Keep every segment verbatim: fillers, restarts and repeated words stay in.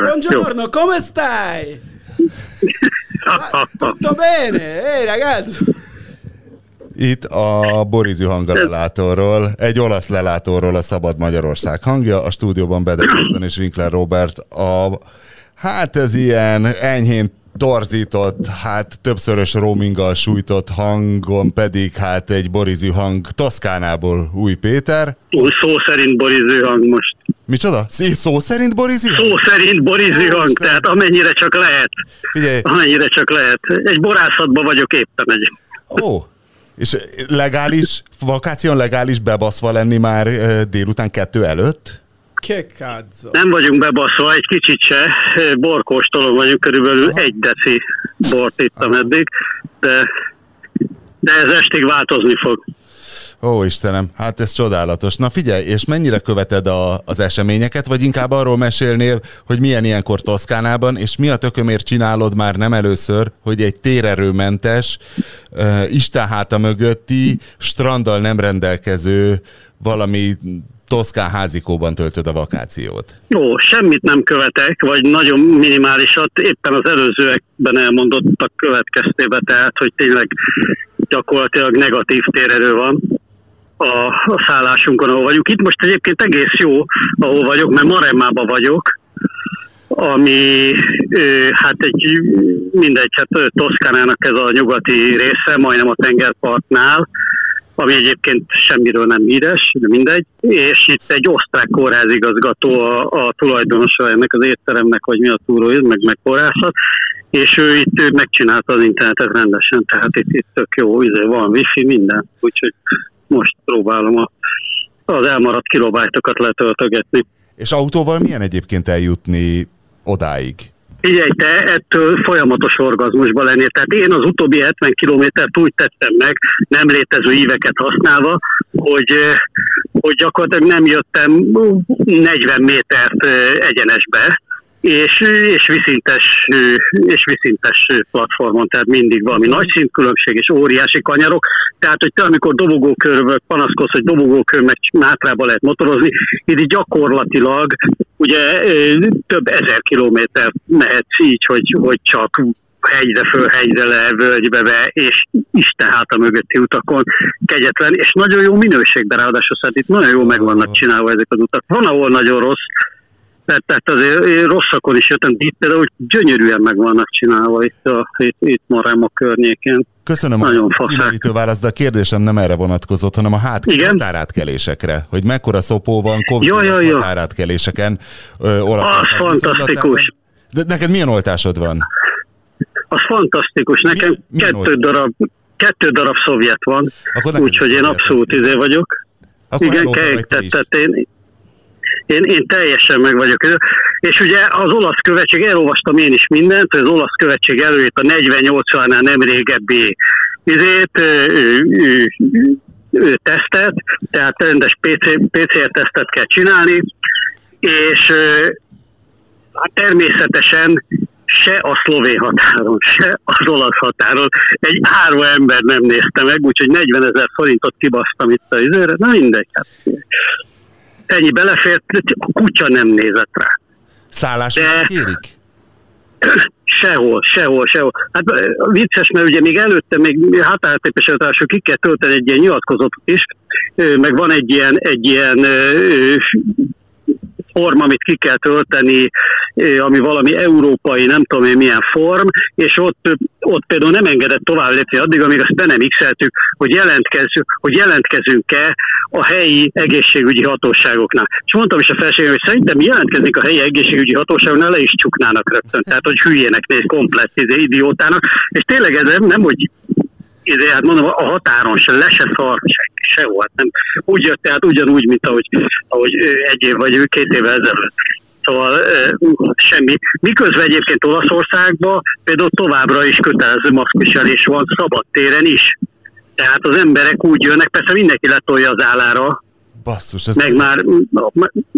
Buongiorno, come stai? Ah, tutto bene, eh, ragazzo? Itt a Borizú hanglelátóról, egy olasz lelátóról a Szabad Magyarország hangja, a stúdióban Bedekerton és Winkler Robert. A, hát ez ilyen enyhén torzított, hát többszörös roaminggal sújtott hangon pedig hát egy Borizú hang Toszkánából, Új Péter. Úgy szó szerint Borizú hang most. Micsoda? Szó szerint Borizú? Szó szerint Borizú hang, tehát amennyire csak lehet. Figyelj. Amennyire csak lehet. Egy borászatban vagyok éppen egy. Ó, és legális, vakáción legális bebaszva lenni már délután kettő előtt? Nem vagyunk bebaszva, egy kicsit se. Borkóstoló vagyunk, körülbelül aha. egy deci bort ittam aha. eddig, de, de ez estig változni fog. Ó, Istenem, hát ez csodálatos. Na figyelj, és mennyire követed a, az eseményeket, vagy inkább arról mesélnél, hogy milyen ilyenkor Toszkánában, és mi a tökömért csinálod már nem először, hogy egy térerőmentes, uh, Isten háta mögötti, stranddal nem rendelkező valami toszkán házikóban töltöd a vakációt? Jó, semmit nem követek, vagy nagyon minimálisat, éppen az előzőekben elmondottak következtében, tehát, hogy tényleg gyakorlatilag negatív térerő van a, a szállásunkon, ahol vagyunk. Itt most egyébként egész jó, ahol vagyok, mert Maremmában vagyok, ami hát egy, mindegy, hát Toszkánának ez a nyugati része, majdnem a tengerpartnál, ami egyébként semmiről nem híres, de mindegy, és itt egy osztrák kórházigazgató a, a tulajdonosa ennek az étteremnek, vagy mi a túróiz, meg, meg kórházat, és ő itt ő megcsinálta az internetet rendesen, tehát itt, itt tök jó, van wifi, minden, úgyhogy most próbálom a, az elmaradt kilobájtokat letöltögetni. És autóval milyen egyébként eljutni odáig? Figyelj, te ettől folyamatos orgazmusban lennél. Tehát én az utóbbi hetven kilométert úgy tettem meg, nem létező éveket használva, hogy, hogy gyakorlatilag nem jöttem negyven métert egyenesbe, és, és, viszintes, és viszintes platformon, tehát mindig valami nagy szintkülönbség és óriási kanyarok. Tehát, hogy te amikor dobogókörbe panaszkodsz, hogy dobogókör meg Mátrába lehet motorozni, így gyakorlatilag ugye több ezer kilométer mehetsz így, hogy, hogy csak hegyre föl, hegyre le, völgybe be, és Isten háta mögötti utakon kegyetlen, és nagyon jó minőségben ráadásul, szóval itt nagyon jól meg vannak csinálva ezek az utak. Van, ahol nagyon rossz, tehát azért rosszakon is jöttem, itt például gyönyörűen meg vannak csinálva itt, a, itt, itt Maremma környékén. Köszönöm nagyon a kimerítő választ, de a kérdésem nem erre vonatkozott, hanem a hát határátkelésekre, hogy mekkora szopó van COVID ja, ja, ja. határátkeléseken. Ö, az fantasztikus. De neked milyen oltásod van? Az fantasztikus. Nekem mi, kettő, darab, kettő darab szovjet van, úgyhogy én abszolút izé vagyok. Akkor igen, kejtettet én. Én, én teljesen meg vagyok. És ugye az olasz követség, elolvastam én is mindent, az olasz követség előtt a negyvennyolcvanál nem régebbi izét, ő, ő, ő, ő tesztet, tehát rendes pé cé er tesztet kell csinálni, és hát természetesen se a szlovén határon, se az olasz határon egy árva ember nem nézte meg, úgyhogy negyvenezer forintot kibasztam itt az időre, na mindegy. Ennyi belefért, a kutya nem nézett rá. Szállásra de... kérik? Sehol, sehol, sehol. Hát vicces, mert ugye még előtte, még határátépés előtt ki kell tölteni egy ilyen nyilatkozatot is, meg van egy ilyen, egy ilyen form, amit ki kell tölteni, ami valami európai, nem tudom én milyen form, és ott, ott például nem engedett tovább lépni addig, amíg azt be nem x-eltük, hogy, jelentkezzük, hogy jelentkezünk-e a helyi egészségügyi hatóságoknál. És mondtam is a felségem, hogy szerintem jelentkeznék a helyi egészségügyi hatóságoknál, le is csuknának rögtön, tehát hogy hülyének néz, komplett idiótának, és tényleg ez nem, hogy ezért, hát mondom, a határon se, le se szart, se, sehol. Hát nem. Úgy jött, tehát ugyanúgy, mint ahogy, ahogy egy év vagy ő két évvel ezelőtt. Szóval uh, semmi. Miközben egyébként Olaszországban például továbbra is kötelező maszkviselés van, szabad téren is. Tehát az emberek úgy jönnek, persze mindenki letolja az állára. Basszus, ez meg, már,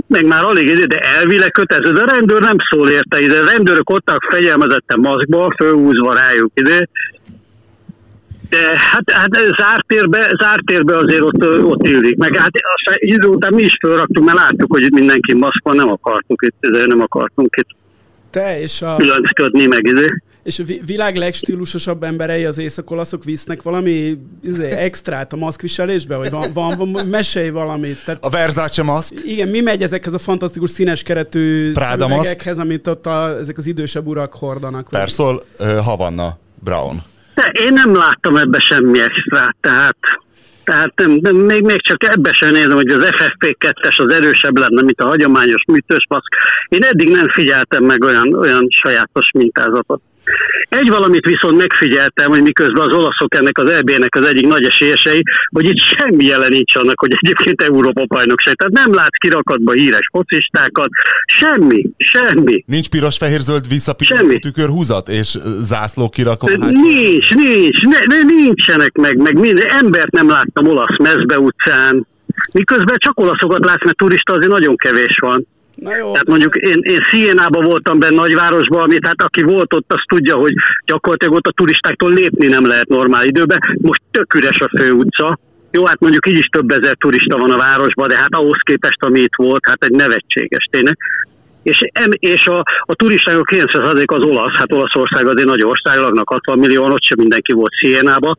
meg már alig, de elvileg kötelező, de a rendőr nem szól érte ide. A rendőrök ottak fegyelmezetten maszkba, fölhúzva rájuk ide. De hát, hát zártérbe, zártérbe azért ott, ott illik. Meg hát azt idő után mi is felraktuk, mert láttuk, hogy mindenki maszkban, nem akartunk itt, nem akartunk itt Te és a... Különködni meg idő. És a világ legstílusosabb emberei, az észak-olaszok, visznek valami izé, extrát a maszkviselésbe? Vagy van, van, van, mesélj valamit. Tehát, a Versace maszk. Igen, mi megy ezekhez a fantasztikus színes keretű szemüvegekhez, amit ott a, ezek az idősebb urak hordanak? Perszol, Havanna Brown. De én nem láttam ebbe semmi extrát, tehát... Tehát nem, nem, még, még csak ebbe sem nézem, hogy az F F P kettes az erősebb lenne, mint a hagyományos műtős maszk. Én eddig nem figyeltem meg olyan, olyan sajátos mintázatot. Egy valamit viszont megfigyeltem, hogy miközben az olaszok ennek az E B-nek az egyik nagy esélyesei, hogy itt semmi jelen nincs annak, hogy egyébként Európa-bajnokság. Tehát nem látsz kirakatba híres focistákat, semmi, semmi. Nincs piros-fehér-zöld visszapillantó tükörhúzat és zászló kirakva? Nincs, nincs, ne, ne, nincsenek meg, meg minden. Embert nem láttam olasz mezbe utcán, miközben csak olaszokat látsz, mert turista azért nagyon kevés van. Na jó. Tehát mondjuk én, én Sienában voltam benne nagyvárosban, amit hát aki volt ott, az tudja, hogy gyakorlatilag ott a turistáktól lépni nem lehet normál időben. Most tök üres a főutca. Jó, hát mondjuk így is több ezer turista van a városban, de hát ahhoz képest, ami itt volt, hát egy nevetséges tényleg. És, és a, a turistákok kilencven százalék az olasz, hát Olaszország azért nagy ország, laknak hatvan millióan, ott sem mindenki volt Sienában.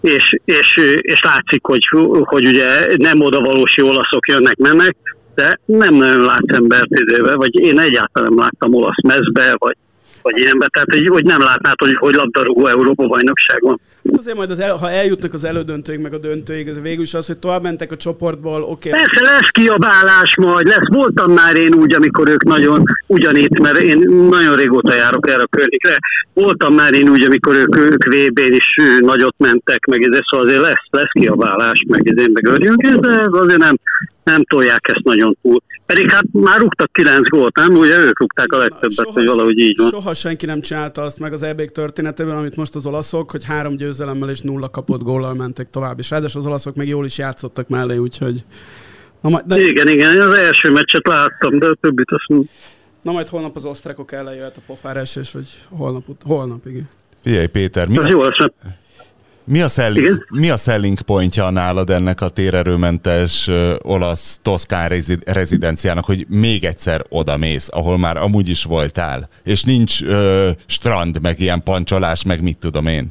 És, és, és látszik, hogy, hogy ugye nem odavalósi olaszok jönnek, mennek, de nem nagyon látsz embert időben, vagy én egyáltalán nem láttam olasz mezbe, vagy, vagy ilyenbe, tehát hogy nem látnád, hogy, hogy labdarúgó Európa-bajnokságon. Azért majd, az el, ha eljutnak az elődöntőig, meg a döntőig, az végül is az, hogy tovább mentek a csoportból, oké. Okay. Persze, lesz kiabálás majd, lesz, voltam már én úgy, amikor ők nagyon, ugyanitt, mert én nagyon régóta járok erre a környékre, voltam már én úgy, amikor ők, ők vé bén is nagyot mentek, meg ez, szóval azért lesz, lesz kiabálás, meg ez, én meg örjünk, de azért nem, nem tolják ezt nagyon túl. Pedig hát már rúgtak kilenc gólt, nem? Ugye ők rúgták a legtöbbet, hogy valahogy így van. Soha senki nem csinálta azt meg az é bé történetében, amit most az olaszok, hogy három győzelemmel és nulla kapott góllal mentek tovább. És ráadásul az olaszok meg jól is játszottak mellé, úgyhogy... Na majd, de... Igen, igen, az első meccset láttam, de a többit azt mondom. Na majd holnap az osztrákok ellen jöhet a pofára esés, vagy holnap, holnap, igen. Figyelj, Péter, mi az... Jó, az... Mi a, selling, mi a selling pointja nálad ennek a térerőmentes olasz toszkán rezidenciának, hogy még egyszer odamész, ahol már amúgy is voltál, és nincs ö, strand, meg ilyen pancsolás, meg mit tudom én?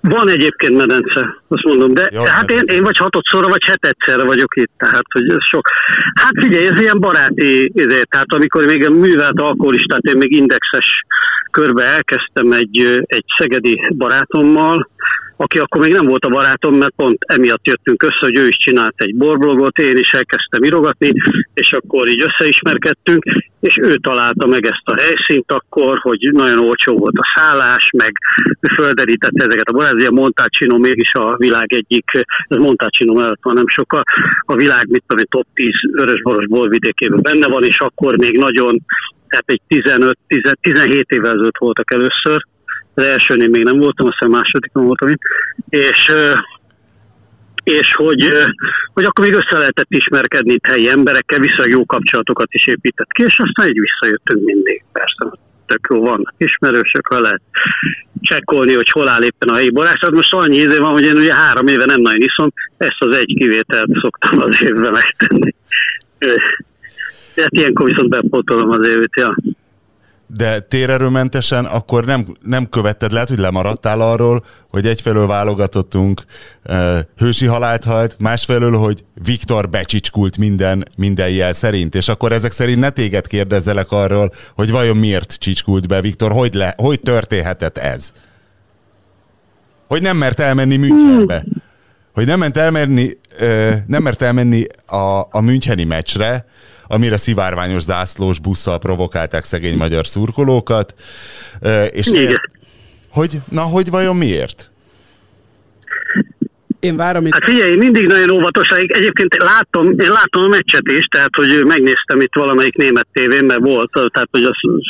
Van egyébként medence, azt mondom, de Jaj, hát én, én vagy hatodszorra, vagy hetedszerre vagyok itt, tehát hogy ez sok. Hát figyelj, ez ilyen baráti, ezért, tehát amikor még a művelt alkoholistát, én még indexes körbe elkezdtem egy, egy szegedi barátommal, aki akkor még nem volt a barátom, mert pont emiatt jöttünk össze, hogy ő is csinált egy borblogot, én is elkezdtem írogatni, és akkor így összeismerkedtünk, és ő találta meg ezt a helyszínt akkor, hogy nagyon olcsó volt a szállás, meg földerítette ezeket a barátokból. A Montalcino mégis a világ egyik, ez Montalcino mellett van nem sokkal, a világ mit tudom, top tíz vörösboros borvidékében benne van, és akkor még nagyon, tehát egy tizenöt, tizenhét évvel ezelőtt voltak először. Az elsőnél még nem voltam, aztán másodikon voltam én, és, és hogy, hogy akkor még össze lehetett ismerkedni itt helyi emberekkel, viszonylag jó kapcsolatokat is épített ki, és aztán így visszajöttünk mindig, persze, tök jó, vannak ismerősök, ha lehet csekkolni, hogy hol áll éppen a helyi borászat. Most annyi idő van, hogy én ugye három éve nem nagyon iszom, ezt az egy kivételt szoktam az évben megtenni. De hát ilyenkor viszont bepótolom az évét, ja. De térerőmentesen akkor nem, nem követted, lehet, hogy lemaradtál arról, hogy egyfelől válogatottunk uh, hősi halált halt, másfelől, hogy Viktor becsicskult minden, minden jel szerint. És akkor ezek szerint ne téged kérdezzelek arról, hogy vajon miért csicskult be Viktor, hogy, le, hogy történhetett ez? Hogy nem mert elmenni Münchenbe. Hogy nem, ment elmenni, uh, nem mert elmenni a, a müncheni meccsre, amire szivárványos zászlós busszal provokálták szegény magyar szurkolókat. És miért, hogy, na, hogy vajon miért? Én várom itt. Hát figyelj, mindig nagyon óvatosan. Egyébként láttam, én láttam a meccset is, tehát hogy megnéztem itt valamelyik német tévén, mert volt, tehát hogy az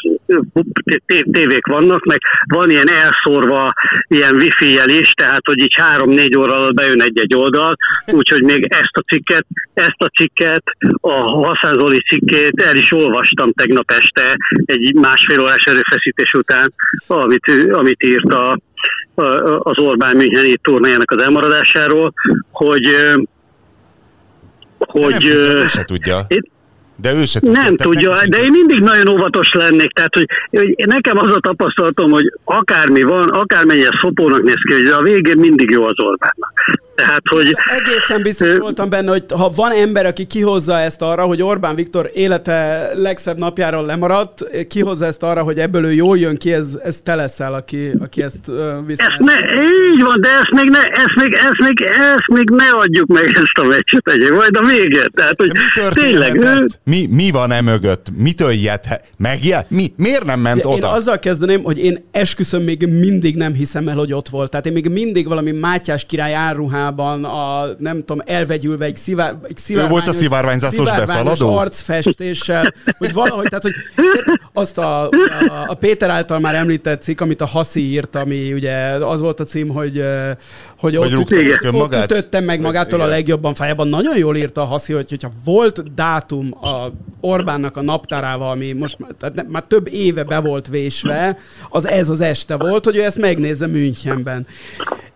tévék vannak, meg van ilyen elszórva ilyen wifi-jel is, tehát hogy így három-négy óra alatt bejön egy-egy oldal, úgyhogy még ezt a cikket, ezt a cikket, a Hassan Zoli cikkét el is olvastam tegnap este, egy másfél órás erőfeszítés után, amit, amit írt a az Orbán müncheni turnéjának az elmaradásáról, hogy... hogy nem, nem, nem se tudja. De ő se tudja. Nem tudja, de én mindig nagyon óvatos lennék. Tehát, hogy, hogy nekem az a tapasztalatom, hogy akármi van, akármennyire szopónak néz ki, hogy a végén mindig jó az Orbánnak. Tehát, hogy... Egészen biztos voltam benne, hogy ha van ember, aki kihozza ezt arra, hogy Orbán Viktor élete legszebb napjáról lemaradt, kihozza ezt arra, hogy ebből ő jól jön ki, ez, ez te leszel, aki, aki ezt viszont. Ezt ne, így van, de ezt még ne, ezt még, ezt még, ezt még ne adjuk meg, ezt a meccset egyébként, majd a végén. Tehát, hogy tényleg... Ő... Mi, mi van e mögött? Mitől ijedhet? Megjel? Mi? Miért nem ment oda? Én azzal kezdeném, hogy én esküszöm még mindig nem hiszem el, hogy ott volt. Tehát én még mindig valami Mátyás király áruhá a, nem tudom, elvegyülve egy, szivár, egy szivárványos, volt a szivárványzászos szivárványos arcfestéssel, hogy valahogy, tehát, hogy azt a, a, a Péter által már említett cikk, amit a Haszi írt, ami ugye az volt a cím, hogy, hogy, hogy ott, üt, ott ütöttem meg magától a legjobban fájában. Nagyon jól írta a Haszi, hogy, hogyha volt dátum a Orbánnak a naptárával, ami most már, tehát már több éve be volt vésve, az ez az este volt, hogy ő ezt megnézze Münchenben.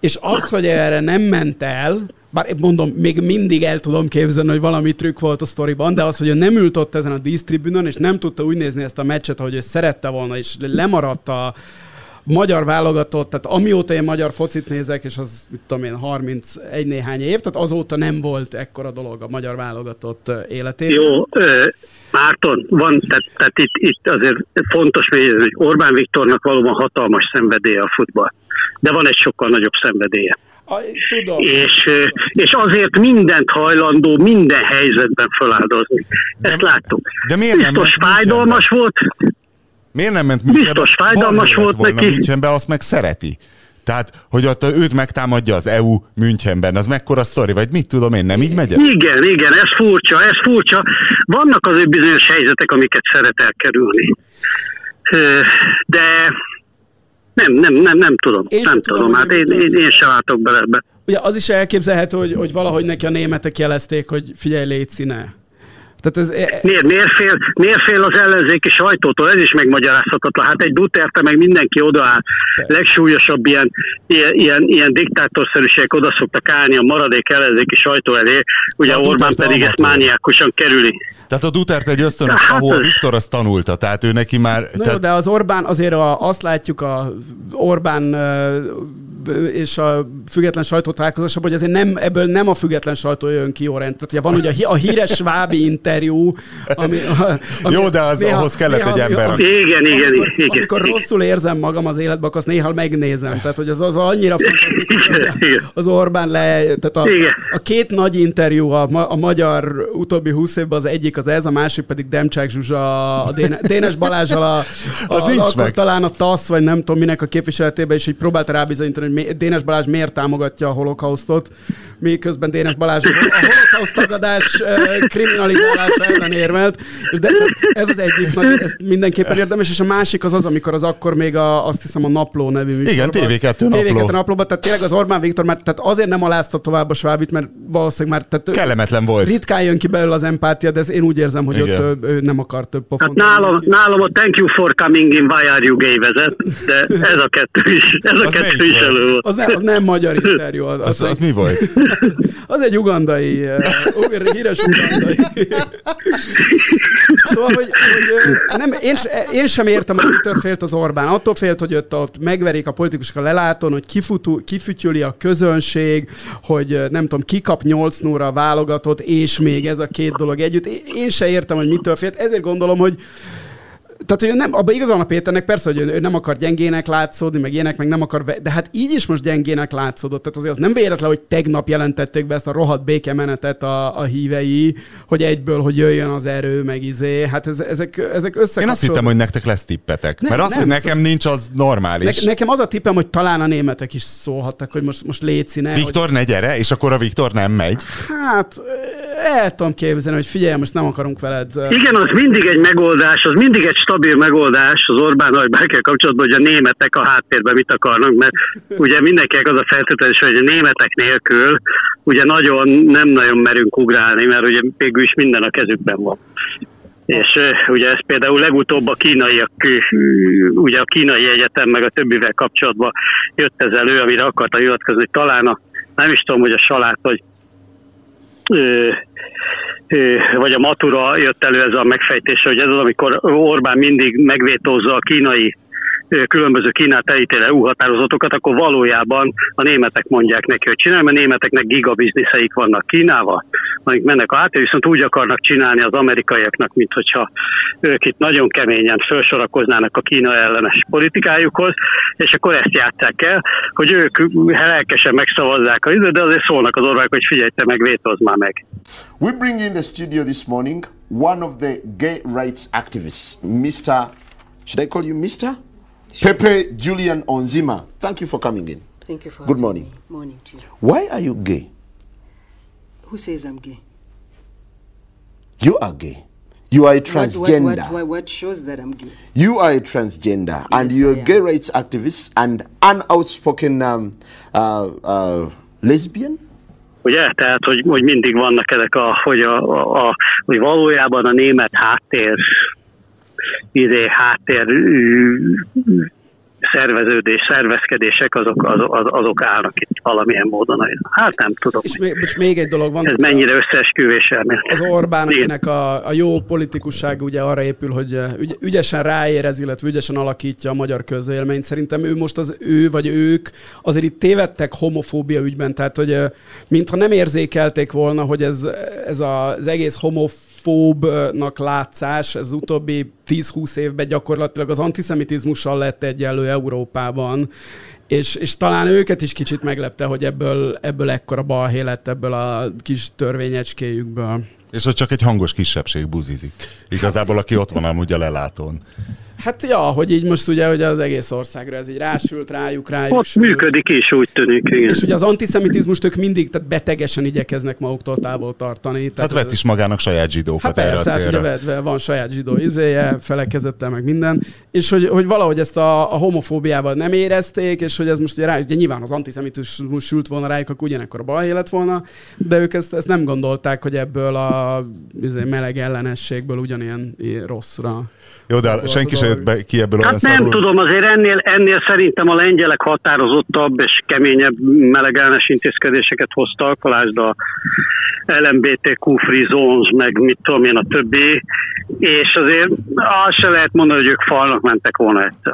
És az, hogy erre nem ment el, bár mondom, még mindig el tudom képzelni, hogy valami trükk volt a sztoriban, de az, hogy ő nem ült ott ezen a dísztribünön, és nem tudta úgy nézni ezt a meccset, ahogy ő szerette volna, és lemaradt a magyar válogatott, tehát amióta én magyar focit nézek, és az, mit tudom én, harmincegy néhány év, tehát azóta nem volt ekkora dolog a magyar válogatott életében. Jó, Márton, van, tehát, tehát itt, itt azért fontos megjegyezni, hogy Orbán Viktornak valóban hatalmas szenvedélye a futball, de van egy sokkal nagyobb szenvedélye. A, tudom. És, és azért mindent hajlandó, minden helyzetben feláldozni. Ezt de, láttuk. De miért biztos nem fájdalmas volt. Miért nem ment Münchenbe? Biztos fájdalmas volt neki. Münchenbe, azt meg szereti. Tehát, hogy ott őt megtámadja az é u Münchenben, az mekkora sztori, vagy mit tudom én, nem így megy el? Igen, igen, ez furcsa, ez furcsa. Vannak azért bizonyos helyzetek, amiket szeret elkerülni. De... Nem, nem, nem, nem tudom, én nem tudom, tudom hát én, én, én sem látok bele ebbe. Ugye az is elképzelhető, hogy, hogy valahogy neki a németek jelezték, hogy figyelj, légy ne. Tehát ez... miért, miért, fél, miért fél az ellenzéki sajtótól? Ez is megmagyarázhatatlan. Hát egy Duterte meg mindenki odaáll. Legsúlyosabb ilyen, ilyen, ilyen, ilyen diktátorszerűségek oda szoktak állni a maradék ellenzéki sajtó elé. Ugye a Orbán Duterte pedig ezt mániákusan kerüli. Tehát a Duterte egy ösztönös, hát, ahol Viktor azt tanulta. Tehát ő neki már... Na tehát... jó, de az Orbán, azért a, azt látjuk a Orbán és a független sajtó találkozásában, hogy azért nem, ebből nem a független sajtó jön ki jó rend. Tehát van ugye a híres svábi interjú, ami... ami jó, de az, néha, ahhoz kellett néha, egy ember. Ami, igen, igen, amikor, igen. Amikor igen. Rosszul érzem magam az életben, akkor azt néha megnézem. Tehát, hogy az, az annyira fantasztikus, hogy az Orbán le... Tehát a, a két nagy interjú a, a magyar utóbbi húsz évben, az egyik az ez, a másik pedig Demcsák Zsuzsa, a Dénes, Dénes Balázsal a, a, a, talán a TASZ, vagy nem tudom minek a képviseletében, és így próbálta rábizonyítani, hogy Dénes Balázs miért támogatja a holokausztot, miközben Dénes Balázs a holokauszt tagadás kriminalizálása ellen érvelt. De ez az egyik, nagy, ez mindenképpen érdemes, és a másik az az, amikor az akkor még a, azt hiszem a Napló nevű műsorban. Igen, té vé kettő Naplóban. Tehát tényleg az Orbán Viktor már tehát azért nem alázta tovább a svábit, mert valószínűleg már tehát kellemetlen volt. Ritkán jön ki belőle az empátia, de ez én úgy érzem, hogy igen. Ott ő nem akar több pofont. Hát nálam, nálam a thank you for coming in, why are you gay vezet, de ez a kettő is, ez a kettő is elő volt. Az, ne, az nem magyar interjú. Az, az, az, az mi volt? Az egy ugandai, uh, híres ugandai. Szóval, hogy, hogy nem, én, én sem értem, hogy mitől félt az Orbán. Attól félt, hogy ott, ott megverik a politikusok a leláton, hogy kifutú, kifütyüli a közönség, hogy nem tudom, kikap nyolc nóra a válogatott, és még ez a két dolog együtt. Én sem értem, hogy mitől félt. Ezért gondolom, hogy tehát, hogy ő nem, abban igazán a Péternek persze, hogy ő nem akar gyengének látszódni, meg ilyenek, meg nem akar, de hát így is most gyengének látszódott. Tehát azért az nem véletlen, hogy tegnap jelentették be ezt a rohadt békemenetet a, a hívei, hogy egyből, hogy jöjjön az erő, meg izé. Hát ez, ezek, ezek összekapcsolódnak. Én azt hittem, hogy nektek lesz tippetek. Nem, mert az, nem, hogy nekem nincs, az normális. Ne, nekem az a tippem, hogy talán a németek is szólhattak, hogy most, most léci ne. Viktor hogy... ne gyere, és akkor a Viktor nem megy. Hát... el tudom képzelni, hogy figyelj, most nem akarunk veled... Igen, az mindig egy megoldás, az mindig egy stabil megoldás az Orbán Nagybákkel kapcsolatban, hogy a németek a háttérben mit akarnak, mert ugye mindenkinek az a feltételés, hogy a németek nélkül ugye nagyon, nem nagyon merünk ugrálni, mert ugye végül is minden a kezükben van. És ugye ez például legutóbb a kínaiak, ugye a kínai egyetem meg a többivel kapcsolatban jött ez elő, amire akartam hivatkozni, talán a, nem is tudom, hogy a salát, hogy vagy a matura jött elő ez a megfejtése, hogy ez az, amikor Orbán mindig megvétózza a kínai, különböző Kínát elítélő E U határozatokat, akkor valójában a németek mondják neki, hogy csinálj, mert németeknek gigabizniszeik vannak Kínával, amik mennek a háttér, viszont úgy akarnak csinálni az amerikaiaknak, mint hogyha ők itt nagyon keményen felsorakoznának a Kína ellenes politikájukhoz, és akkor ezt játsszák el, hogy ők lelkesen megszavazzák a időt, de azért szólnak az Orbánok, hogy figyelj, te meg vétózz már meg. We bring in the studio this morning one of the gay rights activists, mister Should I call you mister? Pepe Julian Onzima, thank you for coming in. Thank you for Good morning. Me. Morning to you. Why are you gay? Who says I'm gay? You are gay. You are a transgender. What, what, what, what shows that I'm gay? You are a transgender, yes, and you're a gay rights activist and an outspoken um, uh, uh, lesbian. Ugye? Tehát, hogy, hogy mindig vannak ezek a, hogy, a, a, a, hogy valójában a német háttér idé háttér szerveződés, szervezkedések, azok, az, az, azok állnak itt valamilyen módon. Hát nem tudom. És még, és még egy dolog van. Ez mennyire összeesküvés elmélet. Az Orbán, akinek a, a jó politikusság ugye arra épül, hogy ügy, ügyesen ráérez, illetve ügyesen alakítja a magyar közéleményt. Szerintem ő most az ő vagy ők azért itt tévedtek homofóbia ügyben, tehát hogy mintha nem érzékelték volna, hogy ez, ez az egész homofóbia fóbnak látszás, ez utóbbi tíz-húsz évben gyakorlatilag az antiszemitizmussal lett egyenlő Európában, és, és talán őket is kicsit meglepte, hogy ebből, ebből ekkora balhé lett, ebből a kis törvényecskéjükből. És hogy csak egy hangos kisebbség buzizik. Igazából, aki ott van amúgy a lelátón. Hát ja, hogy így most ugye hogy az egész országra ez így rásült, rájuk, rájuk. Ott működik is, úgy tűnik. Igen. És ugye az antiszemitizmust ők mindig tehát betegesen igyekeznek maguktól távol tartani. Tehát hát vett is magának saját zsidókat hát erre persze, a célra. Hát ugye van saját zsidó izéje, felekezettel meg minden. És hogy, hogy valahogy ezt a, a homofóbiával nem érezték, és hogy ez most ugye rájuk, ugye nyilván az antiszemitizmus sült volna rájuk, akkor ugyanekkor balhé lett volna, de ők ezt, ezt nem gondolták, hogy ebből a meleg ellenességből ugyanilyen rosszra. Jó, de hát, senki sem jött be ki ebből hát olyan nem szarul. Tudom, azért ennél, ennél szerintem a lengyelek határozottabb és keményebb melegellenes intézkedéseket hoztak, lásd a el em bé té kú free zones, meg mit tudom én, a többi, és azért azt se lehet mondani, hogy ők falnak mentek volna egyszer.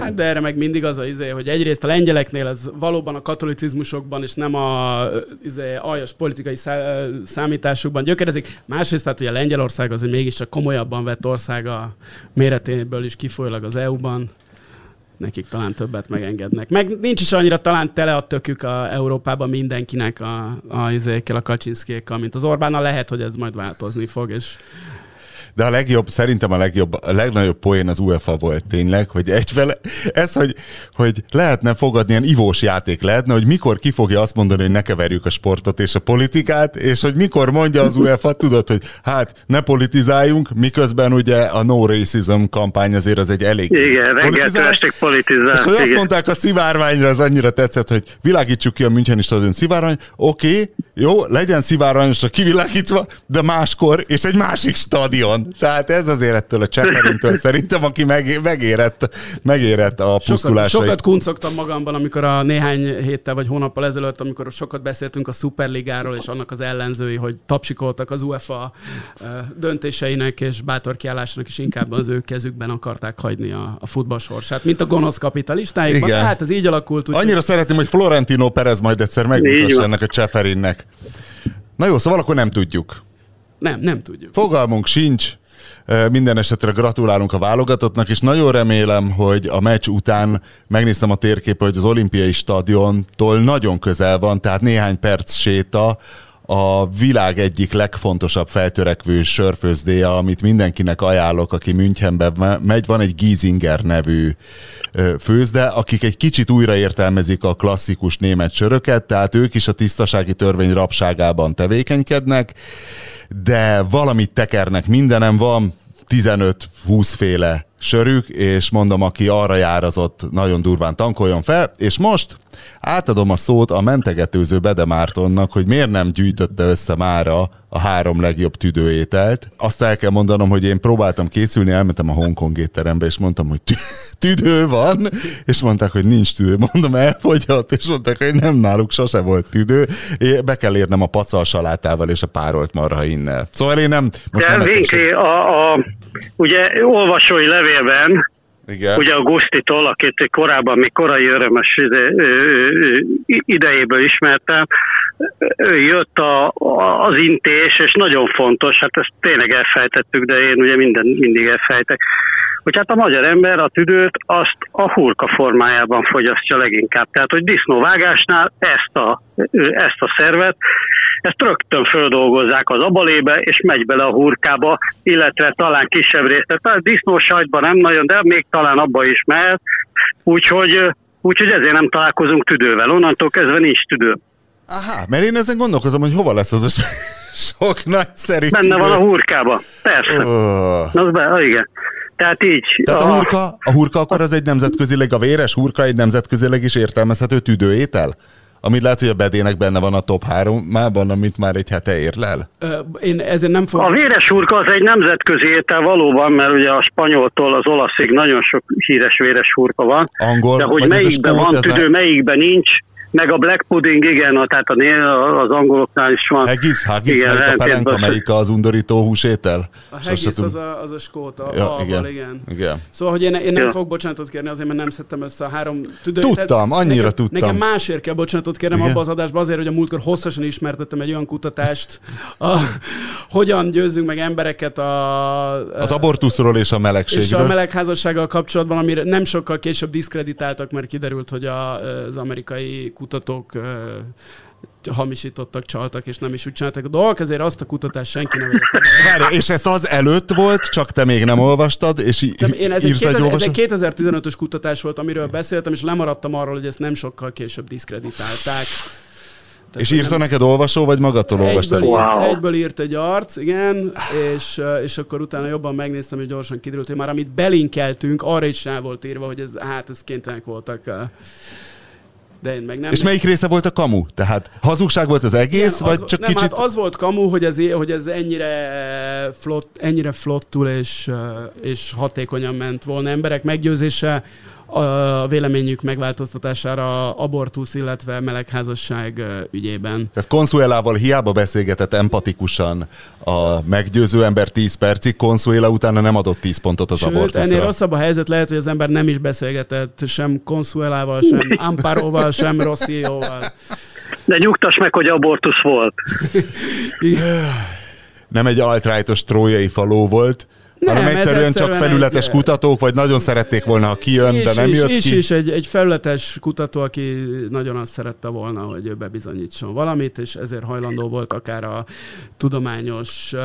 Hát de erre meg mindig az a izé, hogy egyrészt a lengyeleknél ez valóban a katolicizmusokban és nem a izé, aljas politikai szá, számításukban gyökerezik. Másrészt tehát, hogy a Lengyelország azért mégiscsak komolyabban vett ország a méretéből is kifolyólag az é u-ban. Nekik talán többet megengednek. Meg nincs is annyira talán tele a tökük a Európában mindenkinek a, a, izékkel, a Kaczynszkékkal, mint az Orbánnal. Lehet, hogy ez majd változni fog, és... De a legjobb, szerintem a legjobb, a legnagyobb poén az UEFA volt tényleg, hogy egyfele, ez, hogy, hogy lehetne fogadni, ilyen ivós játék lehetne, hogy mikor ki fogja azt mondani, hogy ne keverjük a sportot és a politikát, és hogy mikor mondja az UEFA, tudod, hogy hát ne politizáljunk, miközben ugye a no racism kampány azért az egy elég igen, politizált. politizált. És hogy azt igen. mondták a szivárványra, az annyira tetszett, hogy világítsuk ki a Müncheni stadion szivárvány, oké, okay, jó, legyen szivárványosra kivilágítva, de máskor, és egy másik stadion. Tehát ez azért ettől a Čeferintől szerintem, aki meg, megérett, megérett a pusztulásait. Sokat, sokat kuncogtam magamban, amikor a néhány héttel vagy hónappal ezelőtt, amikor sokat beszéltünk a Szuperligáról, és annak az ellenzői, hogy tapsikoltak az UEFA döntéseinek és bátor kiállásának, és inkább az ő kezükben akarták hagyni a, a futball sorsát, mint a gonosz kapitalistáikban. Igen. Hát ez így alakult. Úgy Annyira úgy... szeretném, hogy Florentino Perez majd egyszer megmutassa ennek a Čeferinnek. Na jó, szóval akkor nem tudjuk. Nem, nem tudjuk. Fogalmunk sincs. Minden esetre gratulálunk a válogatottnak, és nagyon remélem, hogy a meccs után megnéztem a térképet, hogy az olimpiai stadiontól nagyon közel van, tehát néhány perc séta a világ egyik legfontosabb feltörekvő sörfőzdéje, amit mindenkinek ajánlok, aki Münchenbe megy. Van egy Giesinger nevű főzde, akik egy kicsit újraértelmezik a klasszikus német söröket, tehát ők is a tisztasági törvény rabságában tevékenykednek, de valamit tekernek mindenem, van tizenöt-húsz féle sörük, és mondom, aki arra jár, az ott nagyon durván tankoljon fel, és most Átadom a szót a mentegetőző Bede Mártonnak, hogy miért nem gyűjtötte össze mára a három legjobb tüdőételt. Azt el kell mondanom, hogy én próbáltam készülni, elmentem a Hongkong étterembe, és mondtam, hogy tüdő van, és mondták, hogy nincs tüdő. Mondom, elfogyott, és mondták, hogy nem, náluk sose volt tüdő. Én be kell érnem a pacal salátával és a párolt marhainnel. Szóval én nem... Most de nem Viki, a, a, ugye olvasói levélben, igen. Ugye a Gustitól, akit korábban még korai örömös idejéből ismertem, jött a, az intés, és nagyon fontos, hát ezt tényleg elfejtettük, de én ugye minden, mindig elfejtek, hogy hát a magyar ember a tüdőt azt a hurka formájában fogyasztja leginkább. Tehát, hogy disznóvágásnál ezt a, ezt a szervet, ezt rögtön földolgozzák az abalébe, és megy bele a hurkába, illetve talán kisebb részt. Tehát disznósajtban nem nagyon, de még talán abba is mehet. Úgyhogy, úgyhogy ezért nem találkozunk tüdővel. Onnantól kezdve nincs tüdő. Aha, mert én ezen gondolkozom, hogy hova lesz az a sok nagyszerű tüdő. Benne van a hurkába, persze. Oh. Na, az be, igen. Tehát így. Tehát a, a, hurka, a hurka akkor az egy nemzetközileg, a véres hurka egy nemzetközileg is értelmezhető tüdőétel? Amit lehet, hogy a Bedének benne van a top háromában, amit már egy hete érlel? Én ezen nem fog... A véres hurka az egy nemzetközi étel valóban, mert ugye a spanyoltól az olaszig nagyon sok híres véres hurka van. Angol, de hogy melyikben van tüdő, a... melyikben nincs, meg a black pudding, igen, a, tehát a, az angoloknál is van. Haggis, haggis, igen, melyik a pelenka, melyik az undorító húsétel? A haggis az a, az a skót, a ja, alval, igen. igen. igen. Szóval, hogy én, én nem ja. fogok bocsánatot kérni azért, mert nem szedtem össze a három tüdőételt. Tudtam, annyira nekem, tudtam. Nekem másért kell bocsánatot kérnem abba az adásba azért, hogy a múltkor hosszasan ismertettem egy olyan kutatást, a, hogyan győzzünk meg embereket a... Az abortuszról és a melegségről. És a melegházassággal kapcsolatban, amire nem sokkal később diszkreditáltak, mert kiderült, hogy a, az amerikai kutatók uh, hamisítottak, csaltak, és nem is úgy csináltak a dolgok, ezért azt a kutatást senki nem érte. És ez az előtt volt, csak te még nem olvastad, és í- én ez egy, kétezer, ez egy kétezer-tizenötös kutatás volt, amiről beszéltem, és lemaradtam arról, hogy ezt nem sokkal később diszkreditálták. Tehát és írta nem... neked olvasó, vagy magadtól olvastad? Wow. Egyből írt egy arc, igen, és, és akkor utána jobban megnéztem, és gyorsan kiderült, hogy már amit belinkeltünk, arra is rá volt írva, hogy ez, hát ez kénytelenek voltak. De én meg nem. És melyik része volt a kamu? Tehát hazugság volt az egész, igen, vagy az, csak nem, kicsit... Hát az volt kamu, hogy ez, hogy ez ennyire, flott, ennyire flottul és, és hatékonyan ment volna. Emberek meggyőzése a véleményük megváltoztatására abortusz, illetve melegházasság ügyében. Tehát Consuelával hiába beszélgetett empatikusan a meggyőző ember tíz percig, Consuela utána nem adott tíz pontot az sőt, abortuszra. Ennél rosszabb a helyzet, lehet, hogy az ember nem is beszélgetett sem Consuelával, sem Amparóval, sem Rosszióval. De nyugtass meg, hogy abortusz volt. Nem egy alt-right-os trójai faló volt, Nem, hanem egyszerűen, egyszerűen csak felületes egy, kutatók, vagy nagyon szerették volna, ha kijön, is, de nem is, jött is, ki. És is egy, egy felületes kutató, aki nagyon azt szerette volna, hogy ő bebizonyítson valamit, és ezért hajlandó volt akár a tudományos uh,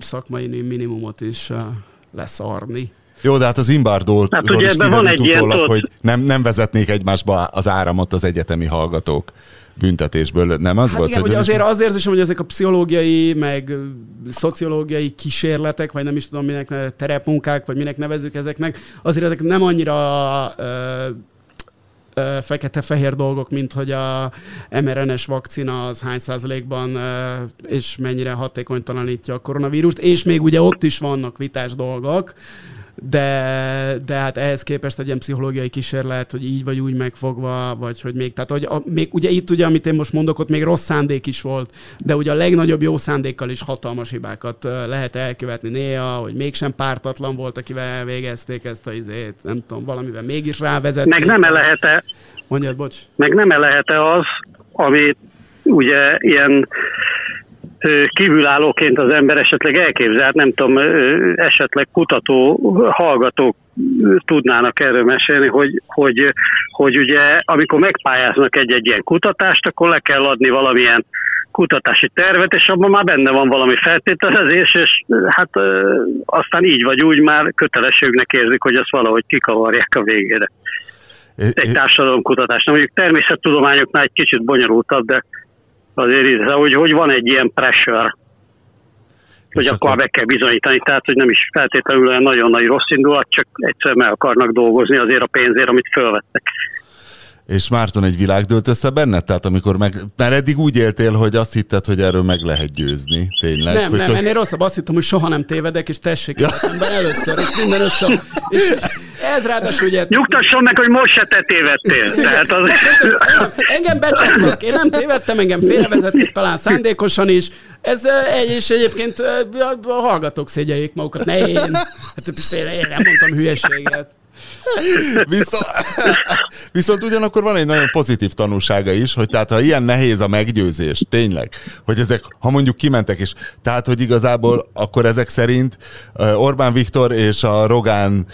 szakmai minimumot is uh, leszarni. Jó, de hát az Imbardo-ról hát, is kiderült utólag, hogy nem, nem vezetnék egymásba az áramot az egyetemi hallgatók büntetésből, nem az hát volt? Igen, hogy azért az érzésem, hogy ezek a pszichológiai, meg szociológiai kísérletek, vagy nem is tudom, minek terepmunkák, vagy minek nevezzük ezeknek, azért ezek nem annyira ö, ö, fekete-fehér dolgok, mint hogy a em er en es vakcina az hány százalékban ö, és mennyire hatékonytalanítja a koronavírust, és még ugye ott is vannak vitás dolgok, De, de hát ehhez képest egy ilyen pszichológiai kísérlet, hogy így vagy úgy megfogva, vagy hogy még, tehát hogy a, még, ugye itt ugye, amit én most mondok, ott még rossz szándék is volt, de ugye a legnagyobb jó szándékkal is hatalmas hibákat lehet elkövetni néha, hogy mégsem pártatlan volt, akivel elvégezték ezt a izét, nem tudom, valamivel mégis rávezették. Meg nem-e lehet-e, mondjad, bocs. Meg nem-e lehet-e az, amit ugye ilyen kívülállóként az ember esetleg elképzelhet, nem tudom, esetleg kutató, hallgatók tudnának erről mesélni, hogy, hogy, hogy ugye amikor megpályáznak egy-egy ilyen kutatást, akkor le kell adni valamilyen kutatási tervet, és abban már benne van valami feltételezés, és hát aztán így vagy úgy már kötelességnek érzik, hogy azt valahogy kikavarják a végére. Egy társadalomkutatásnál. Mondjuk természettudományoknál egy kicsit bonyolultabb, de azért, hogy, hogy van egy ilyen pressure, hogy akkor meg kell bizonyítani, tehát hogy nem is feltétlenül olyan nagyon nagy rossz indulat, csak egyszerűen meg akarnak dolgozni azért a pénzért, amit fölvettek. és Márton egy világ dőlt össze benned? Tehát amikor meg... Már eddig úgy éltél, hogy azt hitted, hogy erről meg lehet győzni. Tényleg. Nem, hogy nem. Tök... Ennél rosszabb. Azt hittem, hogy soha nem tévedek, és tessék ja. Szemben először, és minden össze... És ez ráadásul ugye... Nyugtasson meg, hogy most se te tévedtél. Tehát az... Engem becsaptak. Én nem tévedtem, engem félrevezették talán szándékosan is. Ez egy, és egyébként a hallgatók szégyeljék magukat. Ne én. Hát például én nem mondtam hülyeséget. Viszont, viszont ugyanakkor van egy nagyon pozitív tanulsága is, hogy tehát ha ilyen nehéz a meggyőzés, tényleg, hogy ezek, ha mondjuk kimentek is, tehát hogy igazából akkor ezek szerint Orbán Viktor és a Rogán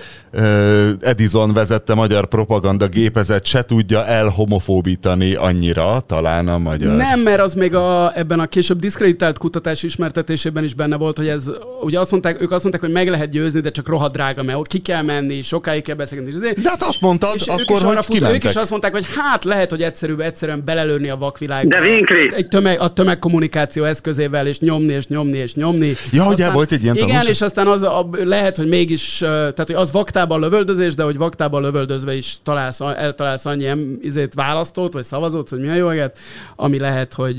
Edison vezette magyar propaganda gépezet se tudja elhomofóbítani annyira talán a magyar. Nem, mert az még a, ebben a később diszkreditált kutatás ismertetésében is benne volt, hogy ez, ugye azt mondták, ők azt mondták, hogy meg lehet győzni, de csak rohadt drága, mert ki kell menni, sokáig kell beszélgetni. De hát azt mondtad, és akkor is hogy fut, kimentek. Ők is azt mondták, hogy hát lehet, hogy egyszerűbb egyszerűen belelőni a vakvilágba. De Winkler! Egy tömeg, a tömegkommunikáció eszközével, és nyomni, és nyomni, és nyomni. Ja, ugye volt egy ilyen tanulság. Igen, és aztán az a, lehet, hogy mégis, tehát hogy az vaktában lövöldözés, de hogy vaktában lövöldözve is találsz, eltalálsz annyi izét választót, vagy szavazót, hogy milyen jó eget, ami lehet, hogy...